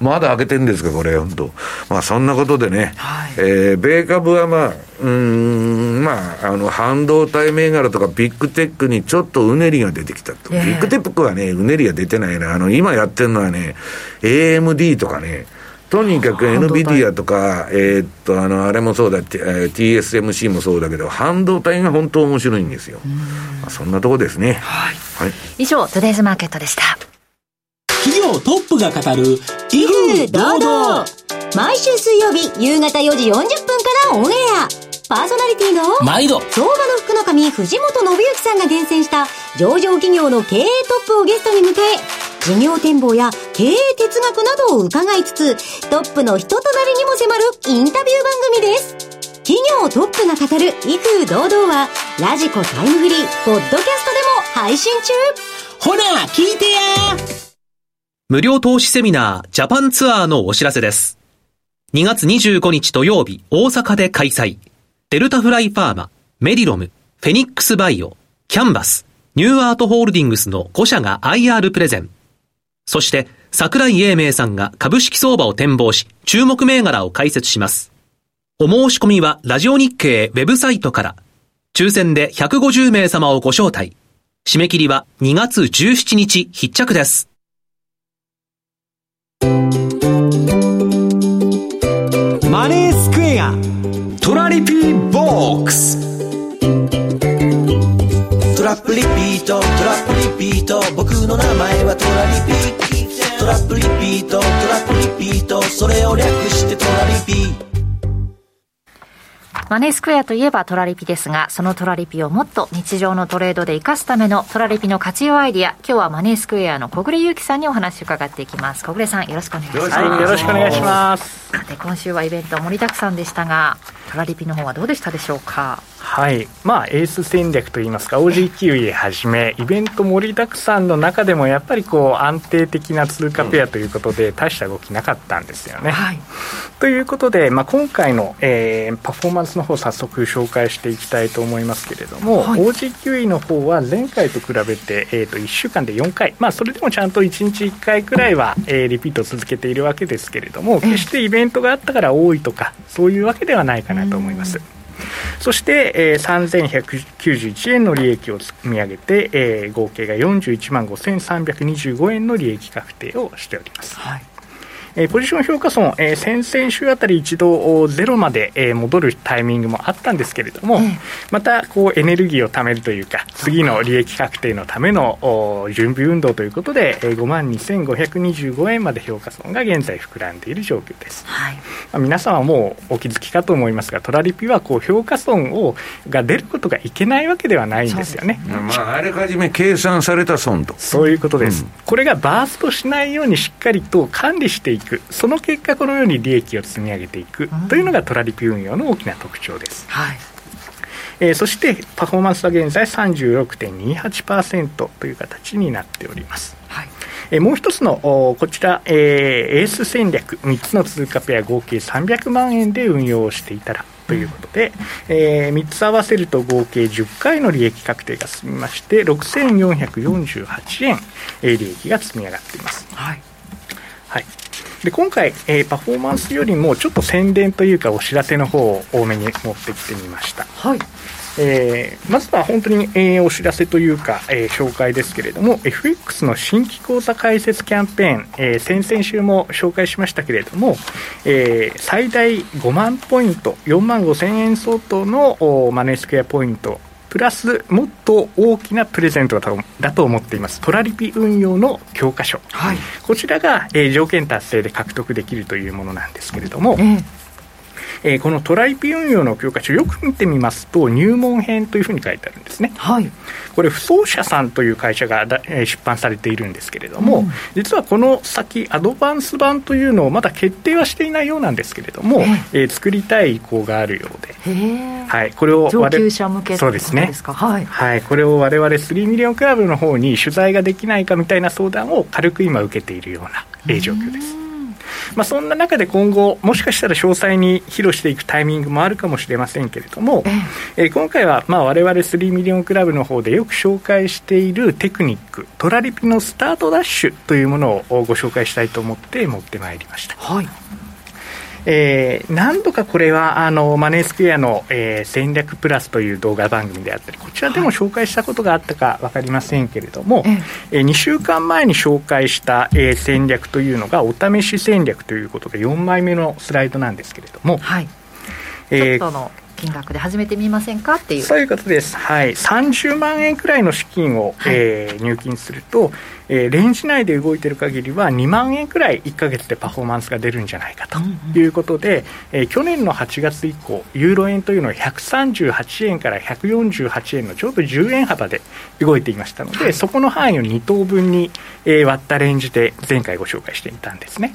窓開けてんですかこれ、本当。まあそんなことでね、米株はまあまあ半導体銘柄とかビッグテックにちょっとうねりが出てきたと。ビッグテックはねうねりが出てないな。今やってるのはね AMD とかね。とにかく NVIDIA とか、あれもそうだって、TSMC もそうだけど、半導体が本当面白いんですよ。まあ、そんなとこですね。はいはい、以上、トゥデイズマーケットでした。企業トップが語る、威風堂々。毎週水曜日、夕方4時40分からオンエア。パーソナリティの、毎度。相場の福の神、藤本信之さんが厳選した、上場企業の経営トップをゲストに迎え、事業展望や経営哲学などを伺いつつ、トップの人となりにも迫るインタビュー番組です。企業トップが語る威風堂々はラジコタイムフリーポッドキャストでも配信中。ほら聞いてや。無料投資セミナージャパンツアーのお知らせです。2月25日土曜日、大阪で開催。デルタフライファーマ、メディロム、フェニックスバイオ、キャンバス、ニューアートホールディングスの5社が IR プレゼン。そして、桜井英明さんが株式相場を展望し、注目銘柄を解説します。お申し込みは、ラジオ日経ウェブサイトから。抽選で150名様をご招待。締め切りは2月17日必着です。マネースクエア、トラリピーボックス。トラップリピート、トラップリピート、僕の名前はトラリピ。トラップリピート、トラップリピート、それを略してトラリピ。マネースクエアといえばトラリピですが、そのトラリピをもっと日常のトレードで活かすためのトラリピの活用アイディア、今日はマネースクエアの小暮優樹さんにお話を伺っていきます。小暮さん、よろしくお願いします。はい、よろしくお願いします。さて、今週はイベント盛りだくさんでしたが、トラリピの方はどうでしたでしょうか。はい、まあ、エース戦略といいますか OG9E はじめイベント盛りだくさんの中でもやっぱりこう安定的な通貨ペアということで大した動きなかったんですよね。はい、ということで、まあ、今回の、パフォーマンスの方早速紹介していきたいと思いますけれども、はい、OG9E の方は前回と比べて、1週間で4回、まあ、それでもちゃんと1日1回くらいは、リピートを続けているわけですけれども、決してイベントがあったから多いとかそういうわけではないかなと思います。そして、3191円の利益を積み上げて、合計が41万5325円の利益確定をしております。はい、ポジション評価損、先々週あたり一度ゼロまで、戻るタイミングもあったんですけれども、またこうエネルギーを貯めるというか次の利益確定のための準備運動ということで、5万2525円まで評価損が現在膨らんでいる状況です。はい、まあ、皆さんはもうお気づきかと思いますが、トラリピはこう評価損が出ることがいけないわけではないんですよね。まあ、あらかじめ計算された損と、そういうことです。うん、これがバーストしないようにしっかりと管理していく、その結果このように利益を積み上げていくというのがトラリピ運用の大きな特徴です。はい、そしてパフォーマンスは現在 36.28% という形になっております。はい、もう一つのこちら、エース戦略3つの通貨ペア合計300万円で運用していたら、ということで、3つ合わせると合計10回の利益確定が進みまして、6448円、利益が積み上がっています。はい、はい、で今回、パフォーマンスよりもちょっと宣伝というかお知らせの方を多めに持ってきてみました。はい、まずは本当に、お知らせというか、紹介ですけれども、 FX の新規口座開設キャンペーン、先々週も紹介しましたけれども、最大5万ポイント4万5千円相当のマネースクエアポイントプラスもっと大きなプレゼントだと思っています。トラリピ運用の教科書、はい、こちらが、条件達成で獲得できるというものなんですけれども、このトラリピ運用の教科書よく見てみますと入門編というふうに書いてあるんですね。はい、これ不走者さんという会社が出版されているんですけれども、うん、実はこの先アドバンス版というのをまだ決定はしていないようなんですけれども、作りたい意向があるようで、はい、これを上級者向けということですか。はいはい、これを我々3ミリオンクラブの方に取材ができないかみたいな相談を軽く今受けているような状況です。そんな中で今後もしかしたら詳細に披露していくタイミングもあるかもしれませんけれども、今回は我々3ミリオンクラブの方でよく紹介しているテクニックトラリピのスタートダッシュというものをご紹介したいと思って持ってまいりました。はい、何度かこれはマネースクエアの、戦略プラスという動画番組であったりこちらでも紹介したことがあったか分かりませんけれども、2週間前に紹介した、戦略というのがお試し戦略ということで4枚目のスライドなんですけれども、はい、ちょっとの金額で始めてみませんかっていうそういうことです。はい、30万円くらいの資金を、入金すると、レンジ内で動いている限りは2万円くらい1ヶ月でパフォーマンスが出るんじゃないかということで、去年の8月以降ユーロ円というのは138円から148円のちょうど10円幅で動いていましたので、そこの範囲を2等分に、割ったレンジで前回ご紹介してみたんですね。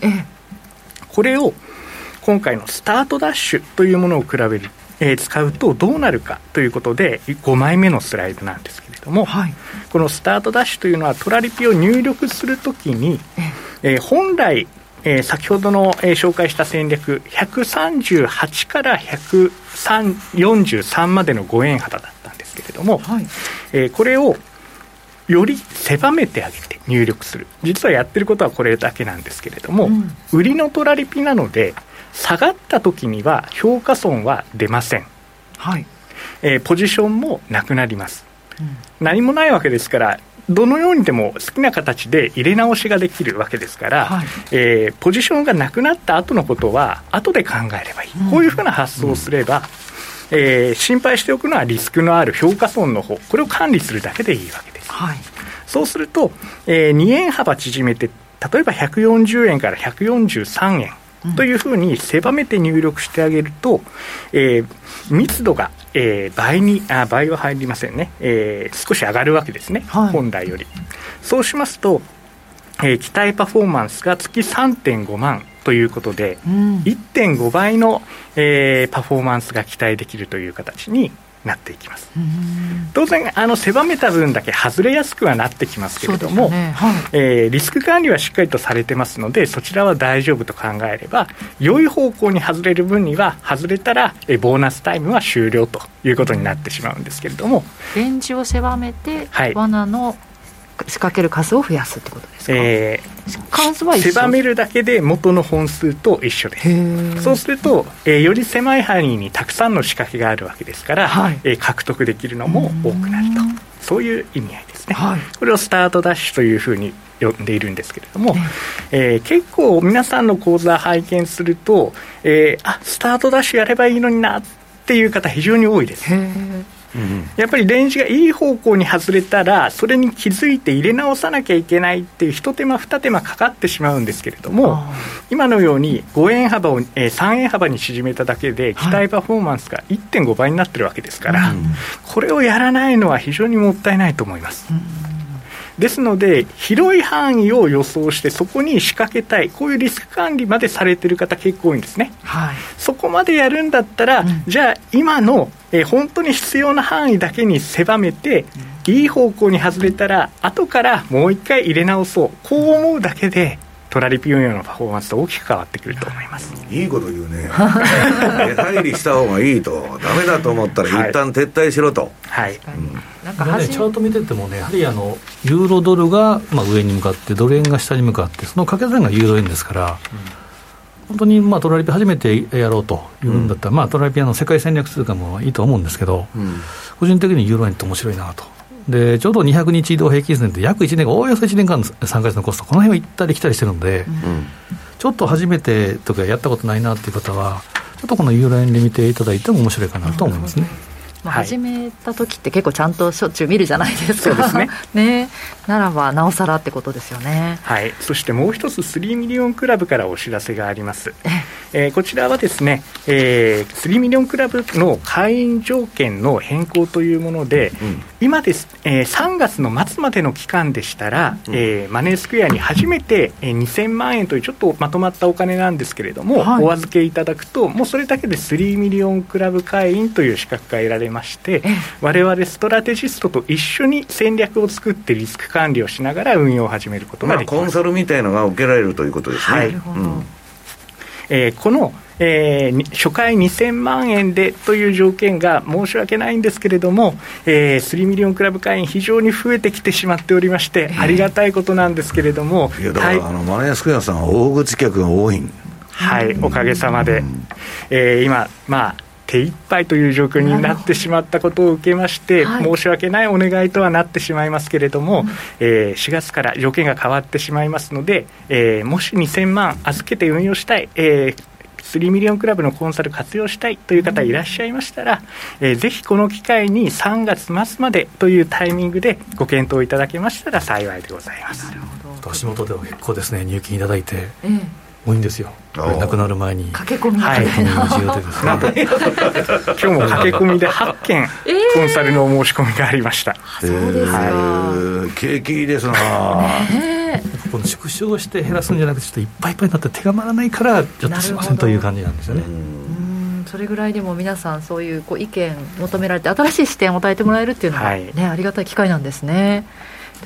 これを今回のスタートダッシュというものを比べる使うとどうなるかということで5枚目のスライドなんですけれども、はい、このスタートダッシュというのはトラリピを入力するときに、本来、先ほどの、紹介した戦略138から143までの5円幅だったんですけれども、はい、これをより狭めてあげて入力する。実はやってることはこれだけなんですけれども、売りのトラリピなので下がった時には評価損は出ません。はい、ポジションもなくなります。何もないわけですからどのようにでも好きな形で入れ直しができるわけですから、ポジションがなくなった後のことは後で考えればいい、こういうふうな発想をすれば、心配しておくのはリスクのある評価損の方、これを管理するだけでいいわけです。そうすると、2円幅縮めて例えば140円から143円というふうに狭めて入力してあげると、密度が、倍は入りませんね、少し上がるわけですね。本来よりそうしますと、期待パフォーマンスが月 3.5 万ということで、1.5 倍の、パフォーマンスが期待できるという形になっていきます。当然狭めた分だけ外れやすくはなってきますけれども、リスク管理はしっかりとされてますのでそちらは大丈夫と考えれば、良い方向に外れる分には外れたら、ボーナスタイムは終了ということになってしまうんですけれども、レンジを狭めて、罠の仕掛ける数を増やすってことですか。数は一緒、狭めるだけで元の本数と一緒です。そうすると、より狭い範囲にたくさんの仕掛けがあるわけですから、獲得できるのも多くなると、そういう意味合いですね。これをスタートダッシュというふうに呼んでいるんですけれども、結構皆さんの講座拝見すると、スタートダッシュやればいいのになっていう方非常に多いです。やっぱりレンジがいい方向に外れたらそれに気づいて入れ直さなきゃいけないっていう一手間二手間かかってしまうんですけれども、今のように5円幅を3円幅に縮めただけで期待パフォーマンスが 1.5 倍になってるわけですから、これをやらないのは非常にもったいないと思います。ですので広い範囲を予想してそこに仕掛けたい、こういうリスク管理までされている方結構多いんですね。そこまでやるんだったら、じゃあ今の、本当に必要な範囲だけに狭めて、いい方向に外れたら後からもう一回入れ直そう、こう思うだけでトラリピ運用のパフォーマンスと大きく変わってくると思います。いいこと言うね出入りした方がいいとダメだと思ったら一旦撤退しろと、はいはい、なんかね、チャート見ててもね、やはりユーロドルが、上に向かってドル円が下に向かって、その掛け算がユーロ円ですから、本当にトラリピ初めてやろうというんだったら、トラリピ世界戦略通貨もいいと思うんですけど、個人的にユーロ円って面白いなと。でちょうど200日移動平均線って約1年間、おおよそ1年間の3ヶ月のコスト、この辺は行ったり来たりしてるので、ちょっと初めてとかやったことないなっていう方はちょっとこのユーロ円で見ていただいても面白いかなと思いますね。始めた時って結構ちゃんとしょっちゅう見るじゃないですか。そうですね。ね、ならばなおさらってことですよね。はい。そしてもう一つ3ミリオンクラブからお知らせがあります。こちらはですね、3ミリオンクラブの会員条件の変更というもので、今です、3月の末までの期間でしたら、マネースクエアに初めて2000万円というちょっとまとまったお金なんですけれども、お預けいただくともうそれだけで3ミリオンクラブ会員という資格が得られます。まして我々ストラテジストと一緒に戦略を作ってリスク管理をしながら運用を始めることができます。コンサルみたいなのが受けられるということですね。はい、この、初回2000万円でという条件が申し訳ないんですけれども、3ミリオンクラブ会員非常に増えてきてしまっておりまして、ありがたいことなんですけれども、いやだからマネースクエアさんは大口客が多いん、はい、おかげさまで、今手いっぱいという状況になってしまったことを受けまして、申し訳ないお願いとはなってしまいますけれども、4月から条件が変わってしまいますので、もし2000万預けて運用したい、3ミリオンクラブのコンサル活用したいという方いらっしゃいましたら、ぜひこの機会に3月末までというタイミングでご検討いただけましたら幸いでございます。なるほど。足元では結構ですね、入金いただいて、多いんですよ。亡くなる前に駆け込み今日も駆け込みで8件コンサルのお申し込みがありました。そうですか。景気いいですな。この縮小して減らすんじゃなくて、ちょっといっぱいいっぱいになって手が回らないから、ちょっとすいませんという感じなんですよね。それぐらいでも皆さんそういう意見求められて、新しい視点を与えてもらえるっていうのは、ね、ありがたい機会なんですね。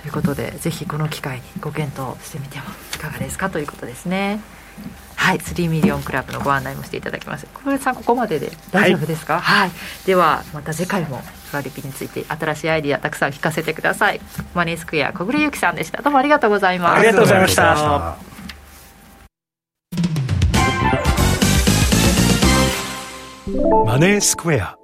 ということで、ぜひこの機会にご検討してみてはいかがですかということですね。はい、3ミリオンクラブのご案内もしていただきました。小林さん、ここまでで大丈夫ですか？はい、ではまた次回もトラリピについて新しいアイディアたくさん聞かせてください。マネースクエア小暮ゆきさんでした。どうもありがとうございます。ありがとうございました。マネースクエア、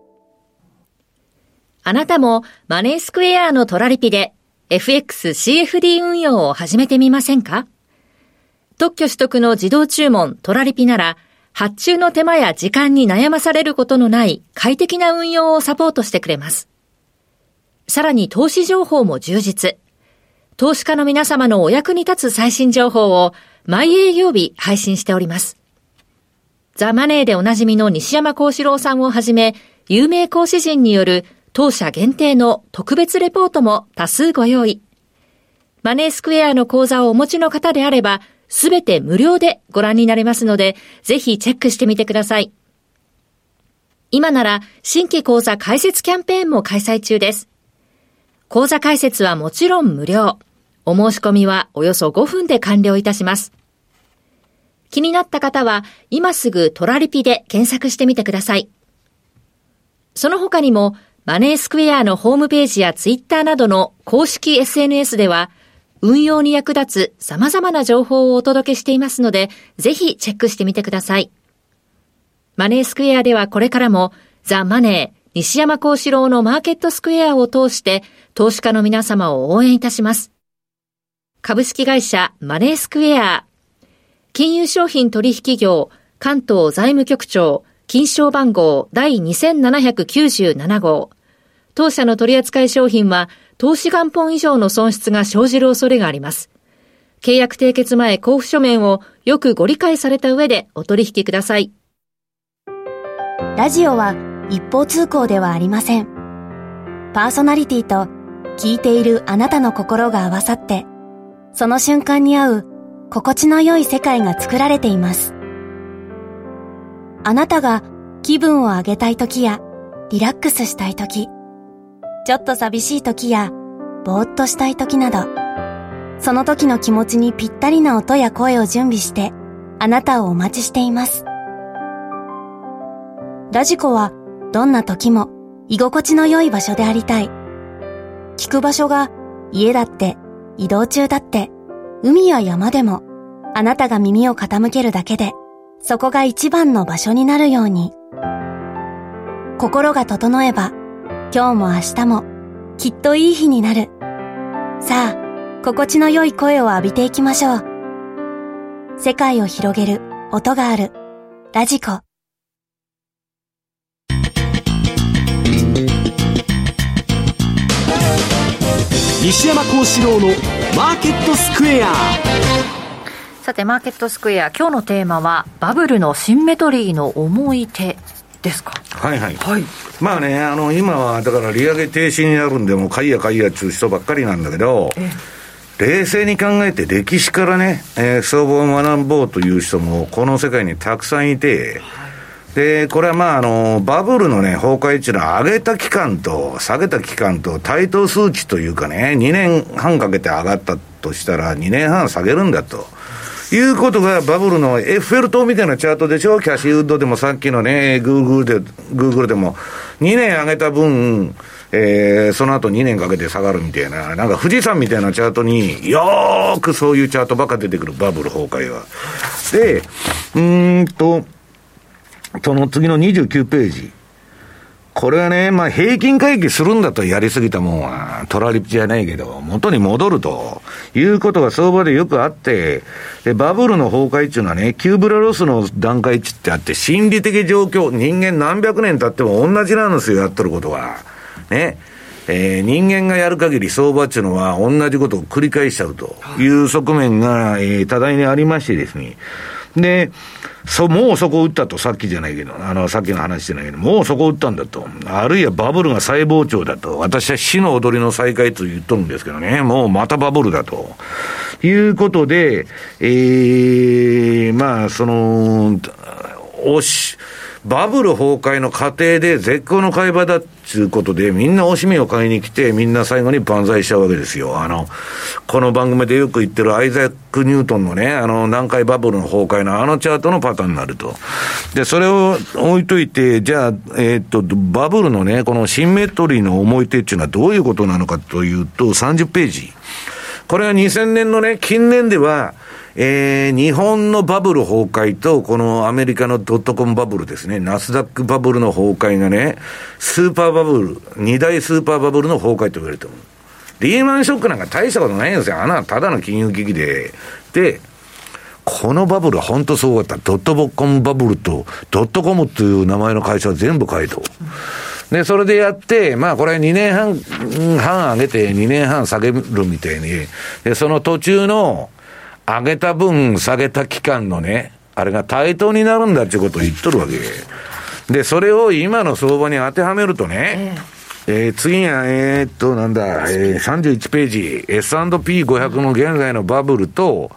あなたもマネースクエアのトラリピで FX CFD 運用を始めてみませんか？特許取得の自動注文トラリピなら、発注の手間や時間に悩まされることのない快適な運用をサポートしてくれます。さらに投資情報も充実。投資家の皆様のお役に立つ最新情報を毎営業日配信しております。ザ・マネーでおなじみの西山孝四郎さんをはじめ、有名講師陣による当社限定の特別レポートも多数ご用意。マネースクエアの口座をお持ちの方であれば、すべて無料でご覧になれますので、ぜひチェックしてみてください。今なら新規口座開設キャンペーンも開催中です。口座開設はもちろん無料。お申し込みはおよそ5分で完了いたします。気になった方は今すぐトラリピで検索してみてください。その他にもマネースクエアのホームページやツイッターなどの公式 SNS では、運用に役立つ様々な情報をお届けしていますので、ぜひチェックしてみてください。マネースクエアではこれからも、ザ・マネー、西山孝四郎のマーケットスクエアを通して、投資家の皆様を応援いたします。株式会社マネースクエア、金融商品取引業、関東財務局長、金賞番号第2797号、当社の取扱い商品は、投資元本以上の損失が生じる恐れがあります。契約締結前交付書面をよくご理解された上でお取引ください。ラジオは一方通行ではありません。パーソナリティと聞いているあなたの心が合わさって、その瞬間に合う心地の良い世界が作られています。あなたが気分を上げたい時やリラックスしたい時、ちょっと寂しい時やぼーっとしたい時など、その時の気持ちにぴったりな音や声を準備して、あなたをお待ちしています。ラジコは、どんな時も、居心地の良い場所でありたい。聞く場所が、家だって、移動中だって、海や山でも、あなたが耳を傾けるだけで、そこが一番の場所になるように。心が整えば、今日も明日も、きっといい日になる。さあ、心地の良い声を浴びていきましょう。世界を広げる音がある。ラジコ。西山孝四郎のマーケットスクエア。さてマーケットスクエア、今日のテーマはバブルのシンメトリーの思い出ですか。はいはい、はい、まあね、今はだから利上げ停止になるんでもう買いや買いや中止ばっかりなんだけど、冷静に考えて歴史からね、相場を学ぼうという人もこの世界にたくさんいて、でこれはまあバブルのね崩壊っていうのは上げた期間と下げた期間と対等数値というかね、2年半かけて上がったとしたら2年半下げるんだということがバブルのエッフェル塔みたいなチャートでしょ。キャシーウッドでもさっきのねグーグルでも2年上げた分、その後2年かけて下がるみたいな、なんか富士山みたいなチャートによーくそういうチャートばっか出てくる、バブル崩壊は。でその次の29ページ、これはね、まあ、平均回帰するんだと、やりすぎたもんはトラリピじゃないけど元に戻るということが相場でよくあって、でバブルの崩壊っていうのはね、キューブラロスの段階値ってあって、心理的状況、人間何百年経っても同じなんですよ、やっとることはね。人間がやる限り相場っていうのは同じことを繰り返しちゃうという側面が、多大にありましてですね。でもうそこを打ったと、さっきじゃないけど、さっきの話じゃないけど、もうそこを打ったんだと、あるいはバブルが再膨張だと、私は死の踊りの再開と言っとるんですけどね、もうまたバブルだということで、まあそのバブル崩壊の過程で絶好の買い場だっていうことで、みんなおしみを買いに来て、みんな最後に万歳しちゃうわけですよ。この番組でよく言ってるアイザック・ニュートンのね、南海バブルの崩壊のチャートのパターンになると。で、それを置いといて、じゃあ、バブルのね、このシンメトリーの思い出っていうのはどういうことなのかというと、30ページ。これは2000年のね、近年では、日本のバブル崩壊とこのアメリカのドットコムバブルですね、ナスダックバブルの崩壊がね、スーパーバブル、2大スーパーバブルの崩壊と言われると思う。リーマンショックなんか大したことないんですよ、ただの金融危機で。でこのバブル本当すごかった。ドットコムバブルとドットコムという名前の会社は全部買えと。でそれでやって、まあこれ2年半上げて2年半下げるみたいに、でその途中の上げた分下げた期間のね、あれが対等になるんだっていうことを言っとるわけで、それを今の相場に当てはめるとね、次は31ページ、 S&P500 の現在のバブルと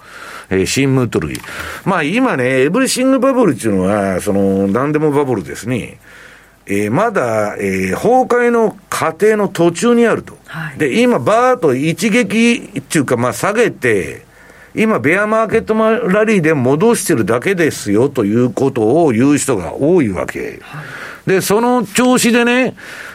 シンメトリー。まあ今ね、エブリシングバブルっていうのはその何でもバブルですね。まだ、崩壊の過程の途中にあると、はい、で今バーッと一撃っていうか、まあ、下げて今ベアマーケットラリーで戻してるだけですよということを言う人が多いわけ、はい、でその調子でね、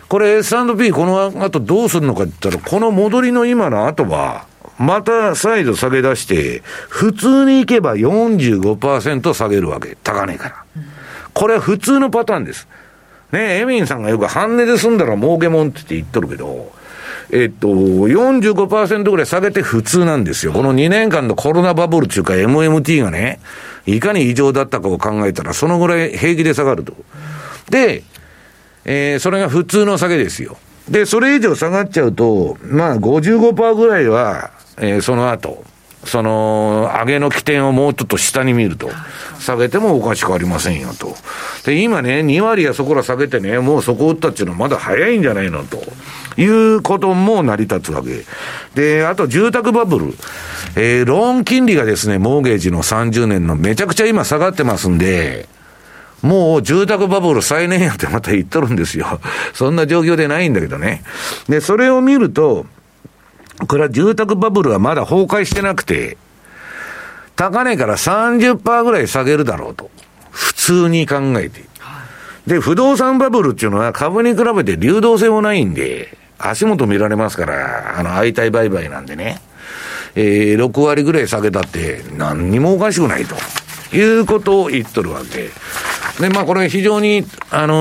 これ S&P この後どうするのかって言ったら、この戻りの今の後はまた再度下げ出して、普通にいけば 45% 下げるわけ、高値から、うん、これは普通のパターンですね。エミンさんがよく半値で済んだら儲けもんって言っとるけど、45% ぐらい下げて普通なんですよ。この2年間のコロナバブルっていうか MMT がね、いかに異常だったかを考えたら、そのぐらい平気で下がると。で、それが普通の下げですよ。で、それ以上下がっちゃうと、まあ 55% ぐらいは、その後、その上げの起点をもうちょっと下に見ると、下げてもおかしくありませんよと。で今ね、2割やそこら下げてね、もうそこ打ったっていうのはまだ早いんじゃないのということも成り立つわけで、あと住宅バブル、ローン金利がですね、モーゲージの30年のめちゃくちゃ今下がってますんで、もう住宅バブル再燃やってまた言っとるんですよそんな状況でないんだけどね。でそれを見るとこれは住宅バブルはまだ崩壊してなくて、高値から 30% ぐらい下げるだろうと普通に考えて、はい、で不動産バブルっていうのは株に比べて流動性もないんで足元見られますから、相対売買なんでね、6割ぐらい下げたって何にもおかしくないということを言っとるわけで、まあこれ非常に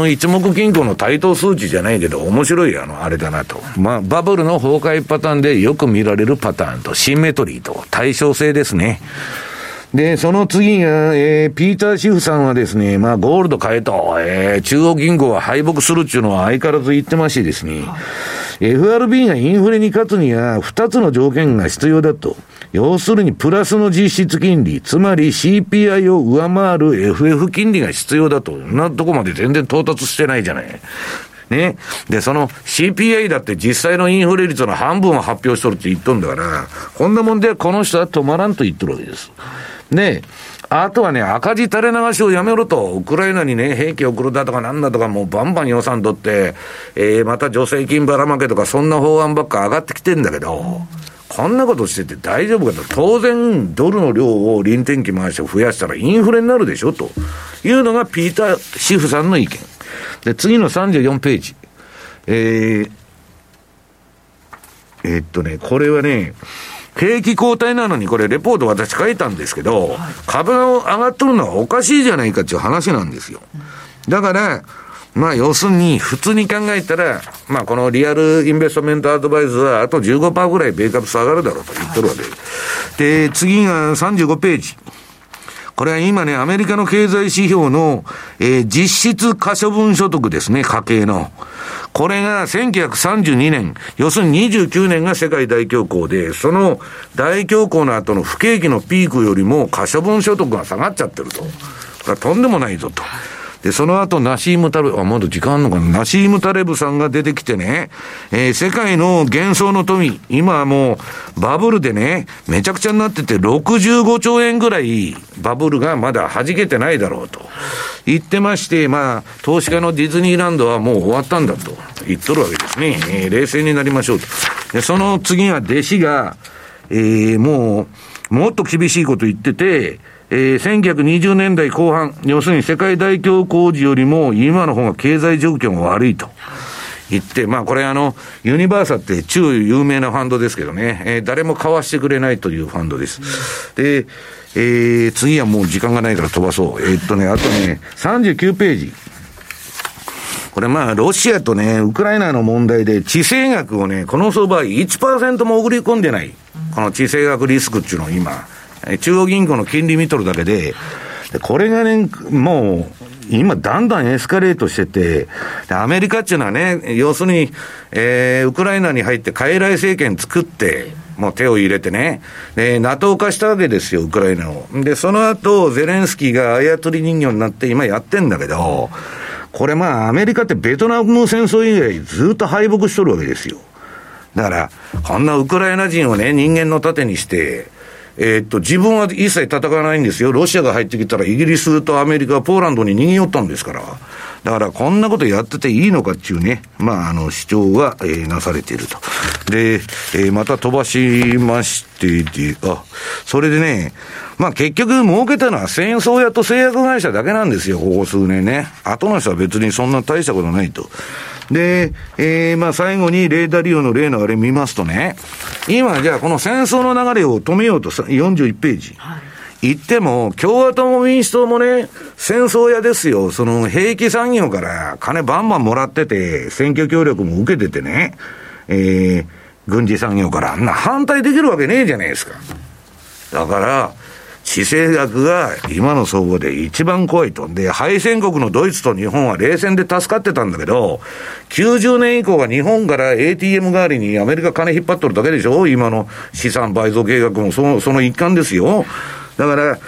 一目均衡の対等数値じゃないけど面白いあれだなと、まあバブルの崩壊パターンでよく見られるパターンとシンメトリーと対称性ですね。でその次が、ピーター・シフさんはですね、まあゴールド買えと、中央銀行は敗北するっていうのは相変わらず言ってましてですね、FRB がインフレに勝つには2つの条件が必要だと。要するにプラスの実質金利、つまり CPI を上回る FF 金利が必要だと。なとこまで全然到達してないじゃない。ね。で、その CPI だって実際のインフレ率の半分を発表しとるって言っとるんだから、こんなもんでこの人は止まらんと言っとるわけです。で、あとはね、赤字垂れ流しをやめろと、ウクライナにね、兵器送るだとかなんだとか、もうバンバン予算取って、また助成金ばらまけとか、そんな法案ばっか上がってきてんだけど、こんなことしてて大丈夫かと。当然ドルの量を輪転機回しを増やしたらインフレになるでしょというのがピーター・シフさんの意見で、次の34ページ、これはね景気後退なのに、これレポート私書いたんですけど、株が上がっとるのはおかしいじゃないかっていう話なんですよ。だからまあ要するに普通に考えたら、まあこのリアルインベストメントアドバイスはあと 15% ぐらい米株下がるだろうと言ってるわけで、次が35ページ。これは今ね、アメリカの経済指標の、実質可処分所得ですね、家計の。これが1932年、要するに29年が世界大恐慌で、その大恐慌の後の不景気のピークよりも可処分所得が下がっちゃってると。これはとんでもないぞと。で、その後、ナシーム・タレブ、まだ時間あるのかな、ナシーム・タレブさんが出てきてね、世界の幻想の富、今もう、バブルでね、めちゃくちゃになってて、65兆円ぐらい、バブルがまだ弾けてないだろうと言ってまして、まあ、投資家のディズニーランドはもう終わったんだと言っとるわけですね。冷静になりましょうと。で、その次は弟子が、もっと厳しいこと言ってて、1920年代後半、要するに世界大恐慌時よりも今の方が経済状況が悪いと言って、まあこれユニバーサって超有名なファンドですけどね、誰も買わしてくれないというファンドです。で、次はもう時間がないから飛ばそう。あとね、39ページ。これまあロシアとね、ウクライナの問題で地政学をね、この相場 1% も送り込んでない。この地政学リスクっていうのを今、中央銀行の金利見とるだけで、これがね、もう、今だんだんエスカレートしてて、アメリカっていうのはね、要するに、ウクライナに入って傀儡政権作って、もう手を入れてね、NATO 化したわけですよ、ウクライナを。で、その後、ゼレンスキーが操り人形になって今やってんだけど、これまあ、アメリカってベトナム戦争以外ずっと敗北しとるわけですよ。だから、こんなウクライナ人をね、人間の盾にして、自分は一切戦わないんですよ。ロシアが入ってきたらイギリスとアメリカ、ポーランドに逃げ寄ったんですから。だからこんなことやってていいのかっていうね、まあ主張が、なされていると。で、また飛ばしましてで、それでね、まあ結局儲けたのは戦争屋と製薬会社だけなんですよ、ここ数年ね。後の人は別にそんな大したことないと。で、まあ最後にレーダー利用の例のあれ見ますとね、今じゃあこの戦争の流れを止めようと41ページ、はい、言っても共和党も民主党もね戦争屋ですよ。その兵器産業から金バンバンもらってて、選挙協力も受けててね、軍事産業からあんな反対できるわけねえじゃないですか。だから地政学が今の相場で一番怖いと。で、敗戦国のドイツと日本は冷戦で助かってたんだけど、90年以降は日本から ATM 代わりにアメリカ金引っ張っとるだけでしょ。今の資産倍増計画もその一環ですよ。だから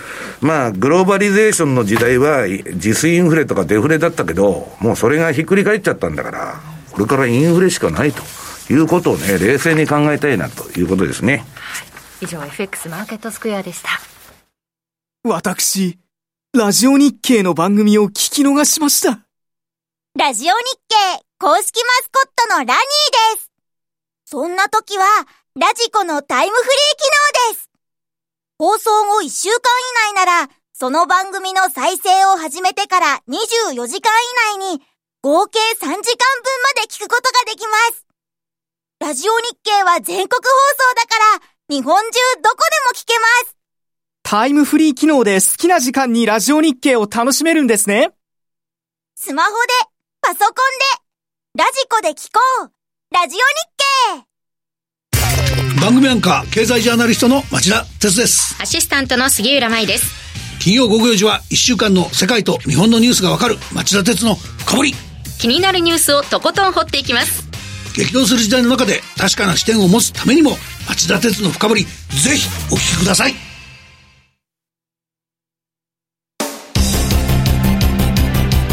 まあグローバリゼーションの時代は実インフレとかデフレだったけど、もうそれがひっくり返っちゃったんだから、これからインフレしかないということをね、冷静に考えたいなということですね。以上 FX マーケットスクエアでした。私、ラジオ日経の番組を聞き逃しました。ラジオ日経公式マスコットのラニーです。そんな時は、ラジコのタイムフリー機能です。放送後1週間以内なら、その番組の再生を始めてから24時間以内に、合計3時間分まで聞くことができます。ラジオ日経は全国放送だから、日本中どこでも聞けます。タイムフリー機能で好きな時間にラジオ日経を楽しめるんですね。スマホで、パソコンで、ラジコで聞こう。ラジオ日経。番組アンカー、経済ジャーナリストの町田哲です。アシスタントの杉浦舞です。金曜午後4時は1週間の世界と日本のニュースがわかる町田哲の深掘り。気になるニュースをとことん掘っていきます。激動する時代の中で確かな視点を持つためにも、町田哲の深掘り、ぜひお聞きください。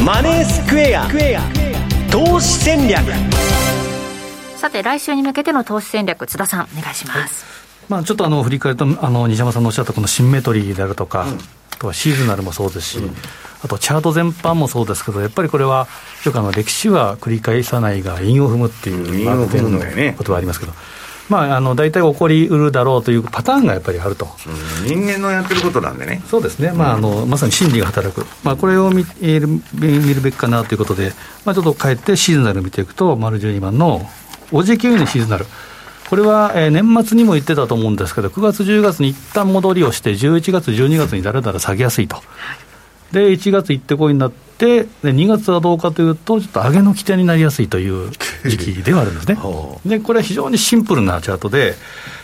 マネースクエア、投資戦略。さて、来週に向けての投資戦略、津田さんお願いします。まあ、ちょっと振り返ると、西山さんのおっしゃったこのシンメトリーであるとか、あとはシーズナルもそうですし、あとチャート全般もそうですけど、やっぱりこれはよく歴史は繰り返さないが韻を踏むっていう言葉がありますけど、まあ、大体起こりうるだろうというパターンがやっぱりあると、人間のやってることなんでね。そうですね、まあ、まさに心理が働く、まあ、これを見るべきかなということで、まあ、ちょっと変えてシーズナルを見ていくと、丸12番のOJQ のシーズナル、これは年末にも言ってたと思うんですけど、9月10月に一旦戻りをして、11月12月にだらだら下げやすいと。で1月行ってこいになって、で2月はどうかというと、ちょっと上げの起点になりやすいという時期ではあるんですねでこれは非常にシンプルなチャートで、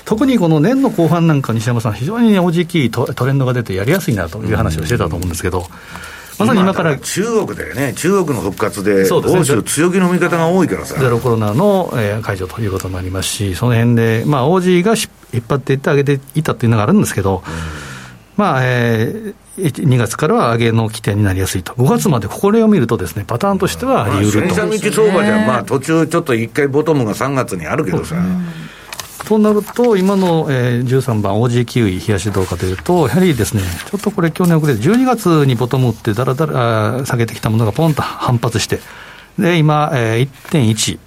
特にこの年の後半なんか西山さん非常にOJQ トレンドが出てやりやすいなという話をしてたと思うんですけど、まさに今から中国だよね。中国の復活で欧州強気の見方が多いからさ、ゼロコロナの解除ということもありますし、その辺で、まあ、OG が引っ張っていって上げていたというのがあるんですけど、まあ2月からは上げの起点になりやすいと。5月までこれを見るとですね、パターンとしてはあり得ると。まあ、13日相場じゃん。まあ、途中ちょっと1回ボトムが3月にあるけどさ、となると今の13番 OG9 位冷やしどうかというと、やはりですね、ちょっとこれ去年遅れて12月にボトム打ってだらだら下げてきたものがポンと反発して、で今 1.1、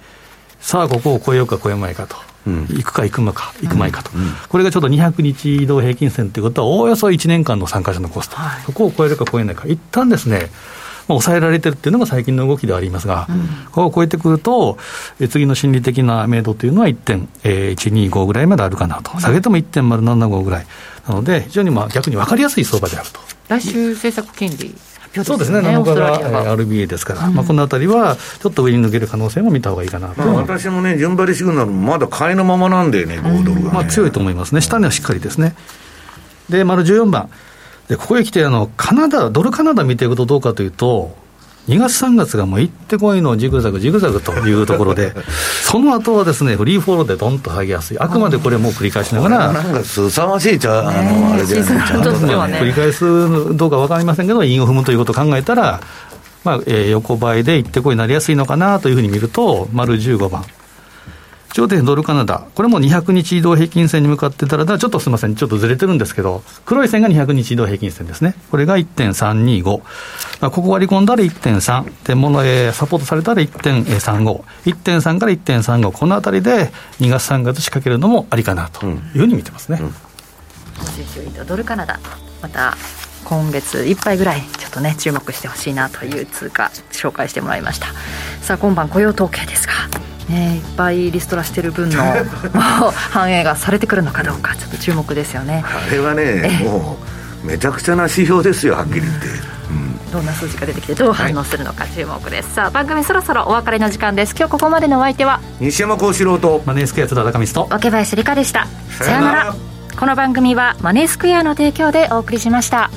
さあここを超えようか超えまいかと、行くか行くまいか行くまいかと、これがちょっと200日移動平均線ということはおおよそ1年間の参加者のコスト、そこを超えるか超えないか、一旦ですね、まあ、抑えられてるっていうのが最近の動きではありますが、ここを超えてくると、次の心理的な明度というのは 1.125 ぐらいまであるかなと。下げても 1.075 ぐらいなので、非常にまあ逆に分かりやすい相場であると。来週政策金利発表ですね。そうですね、7日が RBA ですから、まあ、このあたりはちょっと上に抜ける可能性も見た方がいいかなと。まあ、私もね、順張りシグナルもまだ買いのままなんだよね、5ドルがね。まあ、強いと思いますね。下値はしっかりですね。で、丸14番で、ここへ来てカナダ、ドルカナダ見ていくとどうかというと、2月3月がもう行ってこいのジグザグジグザグというところでその後はですね、フリーフォローでドンと下げやすい。あくまでこれも繰り返しながら、なんか凄まじいあれじゃないですか、繰り返すどうか分かりませんけど、韻を踏むということを考えたら、まあ横ばいで行ってこいになりやすいのかなというふうに見ると、丸15番頂点ドルカナダ、これも200日移動平均線に向かってたら、ちょっとすみません、ちょっとずれてるんですけど、黒い線が200日移動平均線ですね。これが 1.325、まあ、ここ割り込んだら 1.3 でサポートされたら 1.35、 1.3 から 1.35、 このあたりで2月3月仕掛けるのもありかなというふうに見てますね。ドルカナダ、また今月いっぱいぐらいちょっとね、注目してほしいなという通貨紹介してもらいました。さあ、今晩雇用統計ですが、ね、いっぱいリストラしてる分の反映がされてくるのかどうか、ちょっと注目ですよね。あれはね、もうめちゃくちゃな指標ですよ、はっきり言って、どんな数字が出てきてどう反応するのか注目です、はい。さあ、番組そろそろお別れの時間です。今日ここまでのお相手は西山孝四郎とマネースクエア津田高水と若林理香でした。さよなら。この番組はマネースクエアの提供でお送りしました。